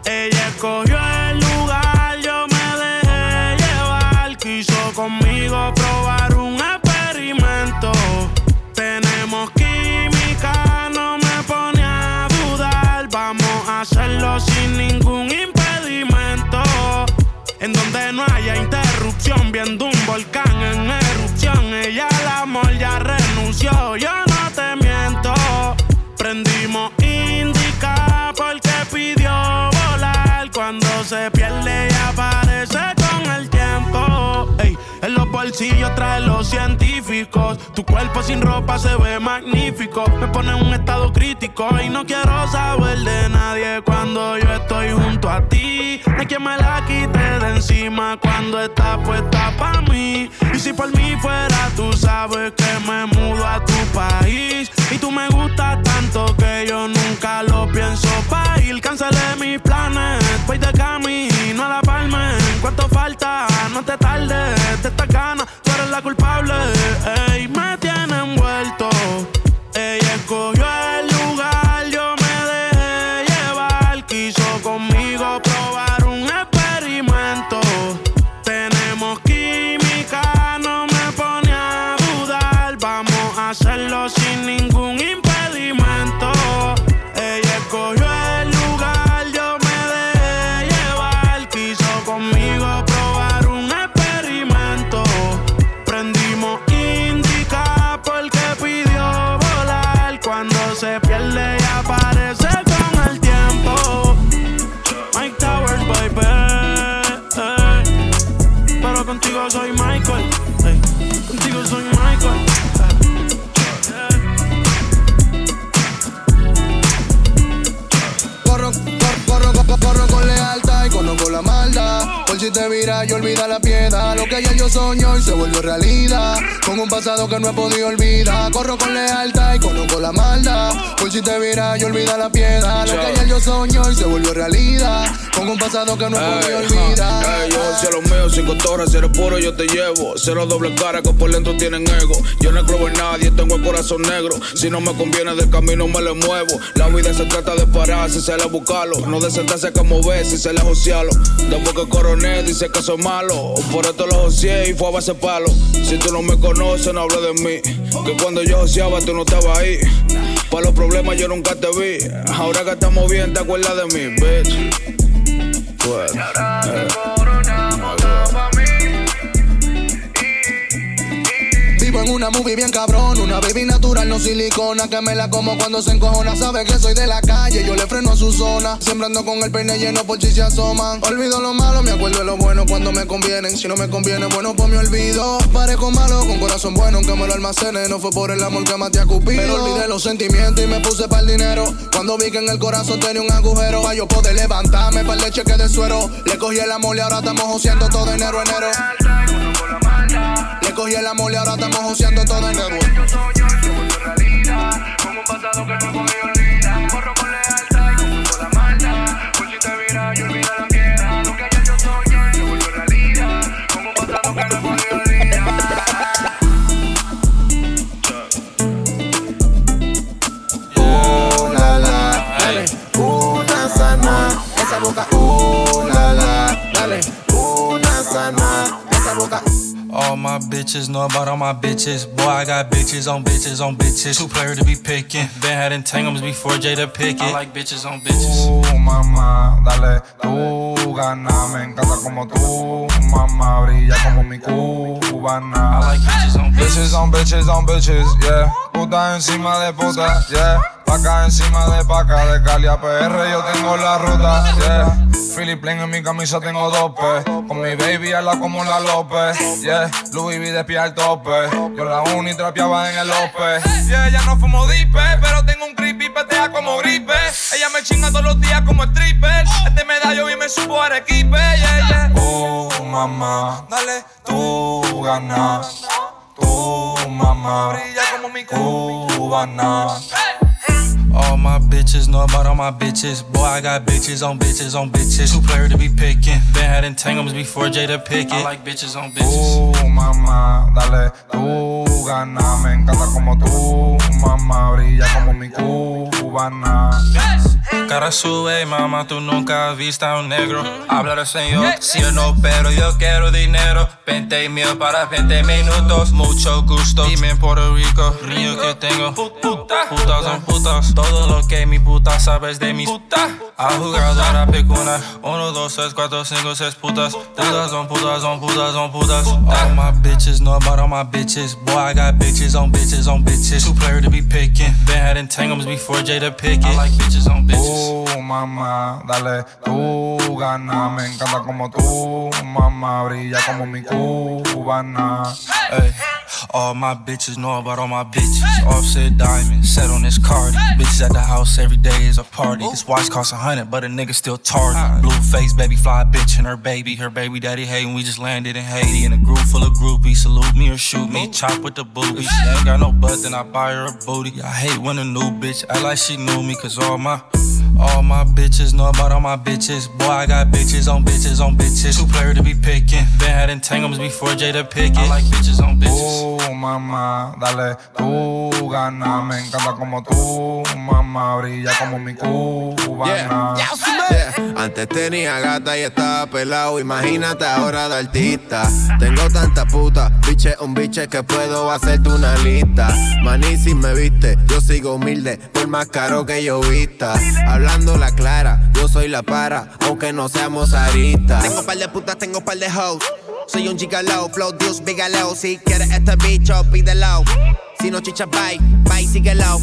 Ella escogió el lugar, yo me dejé llevar. Quiso conmigo probar un experimento. Tenemos química, no me pone a dudar. Vamos a hacerlo sin ningún impedimento. En donde no haya interrupción, viendo un volcán en erupción. Ella al amor ya renunció, yo no te miento. Prendimos indica porque pidió volar. Cuando se pierde y aparece con el tiempo. Ey, en los bolsillos trae los científicos. Tu cuerpo sin ropa se ve magnífico. Me pone en un estado crítico y no quiero saber de nadie cuando yo estoy junto a ti. No hay quien me la quite de encima cuando está puesta pa' mí. Y si por mí fuera, tú sabes que me mudo a tu país. Y tú me gustas tanto que yo nunca lo pienso pa' ir. Cancelé mis planes, voy de camino a la palma. ¿Cuánto falta? No te tardes. De estas ganas, tú eres la culpable. Ey, me tiene envuelto. Ella escogió el lugar, yo me dejé llevar. Quiso conmigo probar un experimento. Tenemos química, no me pone a dudar. Vamos a hacerlo sin ningún impedimento. Ella escogió el lugar, yo me dejé llevar. Quiso conmigo probar un experimento. Prendimos indica porque pidió volar. Cuando se pierde y aparece con el tiempo. Mike Towers, baby. Hey. Pero contigo soy Michael. Hey. Contigo soy Michael. Corro, corro, corro, corro con lealtad y conozco la maldad. Por si te miras y olvida la piedad. Lo que ayer yo soñé hoy se volvió realidad. Con un pasado que no he podido olvidar. Corro con lealtad y conozco la maldad. Por si te miras y olvida la piedad. Lo que ayer yo soñé hoy se volvió realidad. Con un pasado que no he podido olvidar. Ey, yo hacia los míos, cinco torres, si eres puro yo te llevo. Cero doble cara que por dentro tienen ego. Yo no creo en nadie, tengo el corazón negro. Si no me conviene del camino me le muevo. La vida se trata de parar, si se la buscarlo. No de sentarse que mover, si se la jocialo. Después que coroné, dice que soy malo. Por esto lo jocié y fue a base palo. Si tú no me conoces, no hables de mí. Que cuando yo jociaba, tú no estabas ahí. Pa' los problemas yo nunca te vi. Ahora que estamos bien, te acuerdas de mí, bitch. Pues, eh. En una movie bien cabrón, una baby natural, no silicona. Que me la como cuando se encojona. Sabe que soy de la calle, yo le freno a su zona. Siempre ando con el peine lleno, por si se asoman. Olvido lo malo, me acuerdo de lo bueno cuando me convienen. Si no me conviene, bueno, pues me olvido. Parezco malo, con corazón bueno, aunque me lo almacene. No fue por el amor que maté a Cupido. Pero olvidé los sentimientos y me puse pa'l dinero. Cuando vi que en el corazón tenía un agujero. Pa' yo poder levantarme, pa'l de cheque de suero. Le cogí el amor y ahora estamos joseando todo enero, enero. Le cogí el amor y ahora estamos joseando todo en el mundo. Yo soy yo y se volvió realidad. Con un pasado que no he podido olvidar. Corro con lealtad y conozco la maldad. Por si te miras y olvida la piedra. Lo que ayer yo soy yo y se volvió realidad. Con un pasado que no he podido olvidar. Uh, la, la, dale. Una sana, esa boca. Uh, la, la, dale. Una sana, esa boca. All my bitches know about all my bitches. Boy, I got bitches on bitches on bitches. Two player to be picking. Been had entanglements before Jay to pick it. I like bitches on bitches. Tú, mamá, dale, tú gana. Me encanta como tú, mamá, brilla como mi cubana. I like bitches on bitches. Bitches on bitches on bitches, yeah. Puta encima de puta, yeah. Paca encima de paca, de Cali a P R yo tengo la ruta, yeah. Philip Plain en mi camisa tengo dope. Con mi baby habla como la López, yeah. Louis V despía el tope. Yo la uni trapeaba en el Ope. Yeah, ya no fumo dipe, pero tengo un creepy. ripetea como gripe. Ella me chinga todos los días como stripper. Este medallo y me supo a Arequipe, yeah, yeah. Oh, mamá, dale, tú ganas. Tú, mamá, brilla como mi cubana. All my bitches know about all my bitches. Boy, I got bitches on bitches on bitches. Two player to be picking. Been had entanglements before Jada pick it. I like bitches on bitches. Tú, mamá, dale, tú gana. Me encanta como tú, mamá, brilla como mi cubana. Cara sube, mamá, tú nunca has visto a un negro. Hablar al señor, sí o no, pero yo quiero dinero. veinte mil para veinte minutos. Mucho gusto, dime en Puerto Rico. Río que tengo, putas, putas son putas. Todo lo que mi puta sabes de mis putas. A jugadora ahora pecuna. Uno, dos, tres, cuatro, cinco, seis putas. Putas son putas, son putas, son putas. All my bitches know about all my bitches. Boy, I got bitches on bitches on bitches. Two player to be picking. Been had entanglements before Jada pick it. I like bitches on bitches. Tú, mamá, dale, tú gana. Me encanta como tú, mamá, brilla como mi cubana. Hey, all my bitches know about all my bitches. Offset diamond, set on this card. Bitches at the house every day is a party. This watch costs a hundred, but a nigga still tardy. Blue face, baby fly bitch and her baby. Her baby daddy hatin', we just landed in Haiti. In a group full of groupies, salute me or shoot me. Chop with the boobies. She ain't got no butt, then I buy her a booty. I hate when a new bitch act like she knew me, cause all my... All my bitches know about all my bitches. Boy, I got bitches on bitches on bitches. Two player to be picking. Been had entanglements before Jada pick it. I like bitches on bitches. Oh, mamá, dale, tú gana. Me encanta como tú, mamá, brilla como mi cubana. Yeah. Yeah. Antes tenía gata y estaba pelado. Imagínate ahora de artista. Tengo tanta puta, biche un biche que puedo hacerte una lista. Maní, si me viste, yo sigo humilde, por más caro que yo vista. Hablando la clara, yo soy la para, aunque no seamos aristas. Tengo par de putas, tengo par de hoes. Soy un gigolo, flow Deuce Bigelow. Si quieres este bicho, pídelo. Si no chicha, bye, bye, síguelo.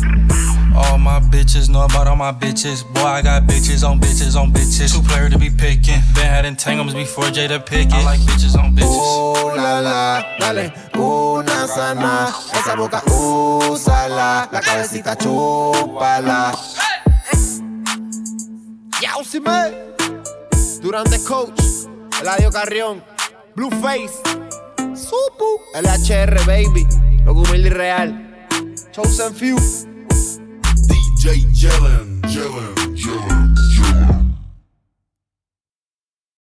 All my bitches know about all my bitches. Boy, I got bitches on bitches on bitches. Two player to be picking. Been had entanglements before Jada pick it. I like bitches on bitches. Ooh la la, dale, una sana. Esa boca, úsala. La cabecita, chúpala. Yausime, Durante Coach, Eladio Carrión, Blueface, Supu, L H R Baby, Lo Humilde y Real, Chosen Few, D J Jellin, Jellin.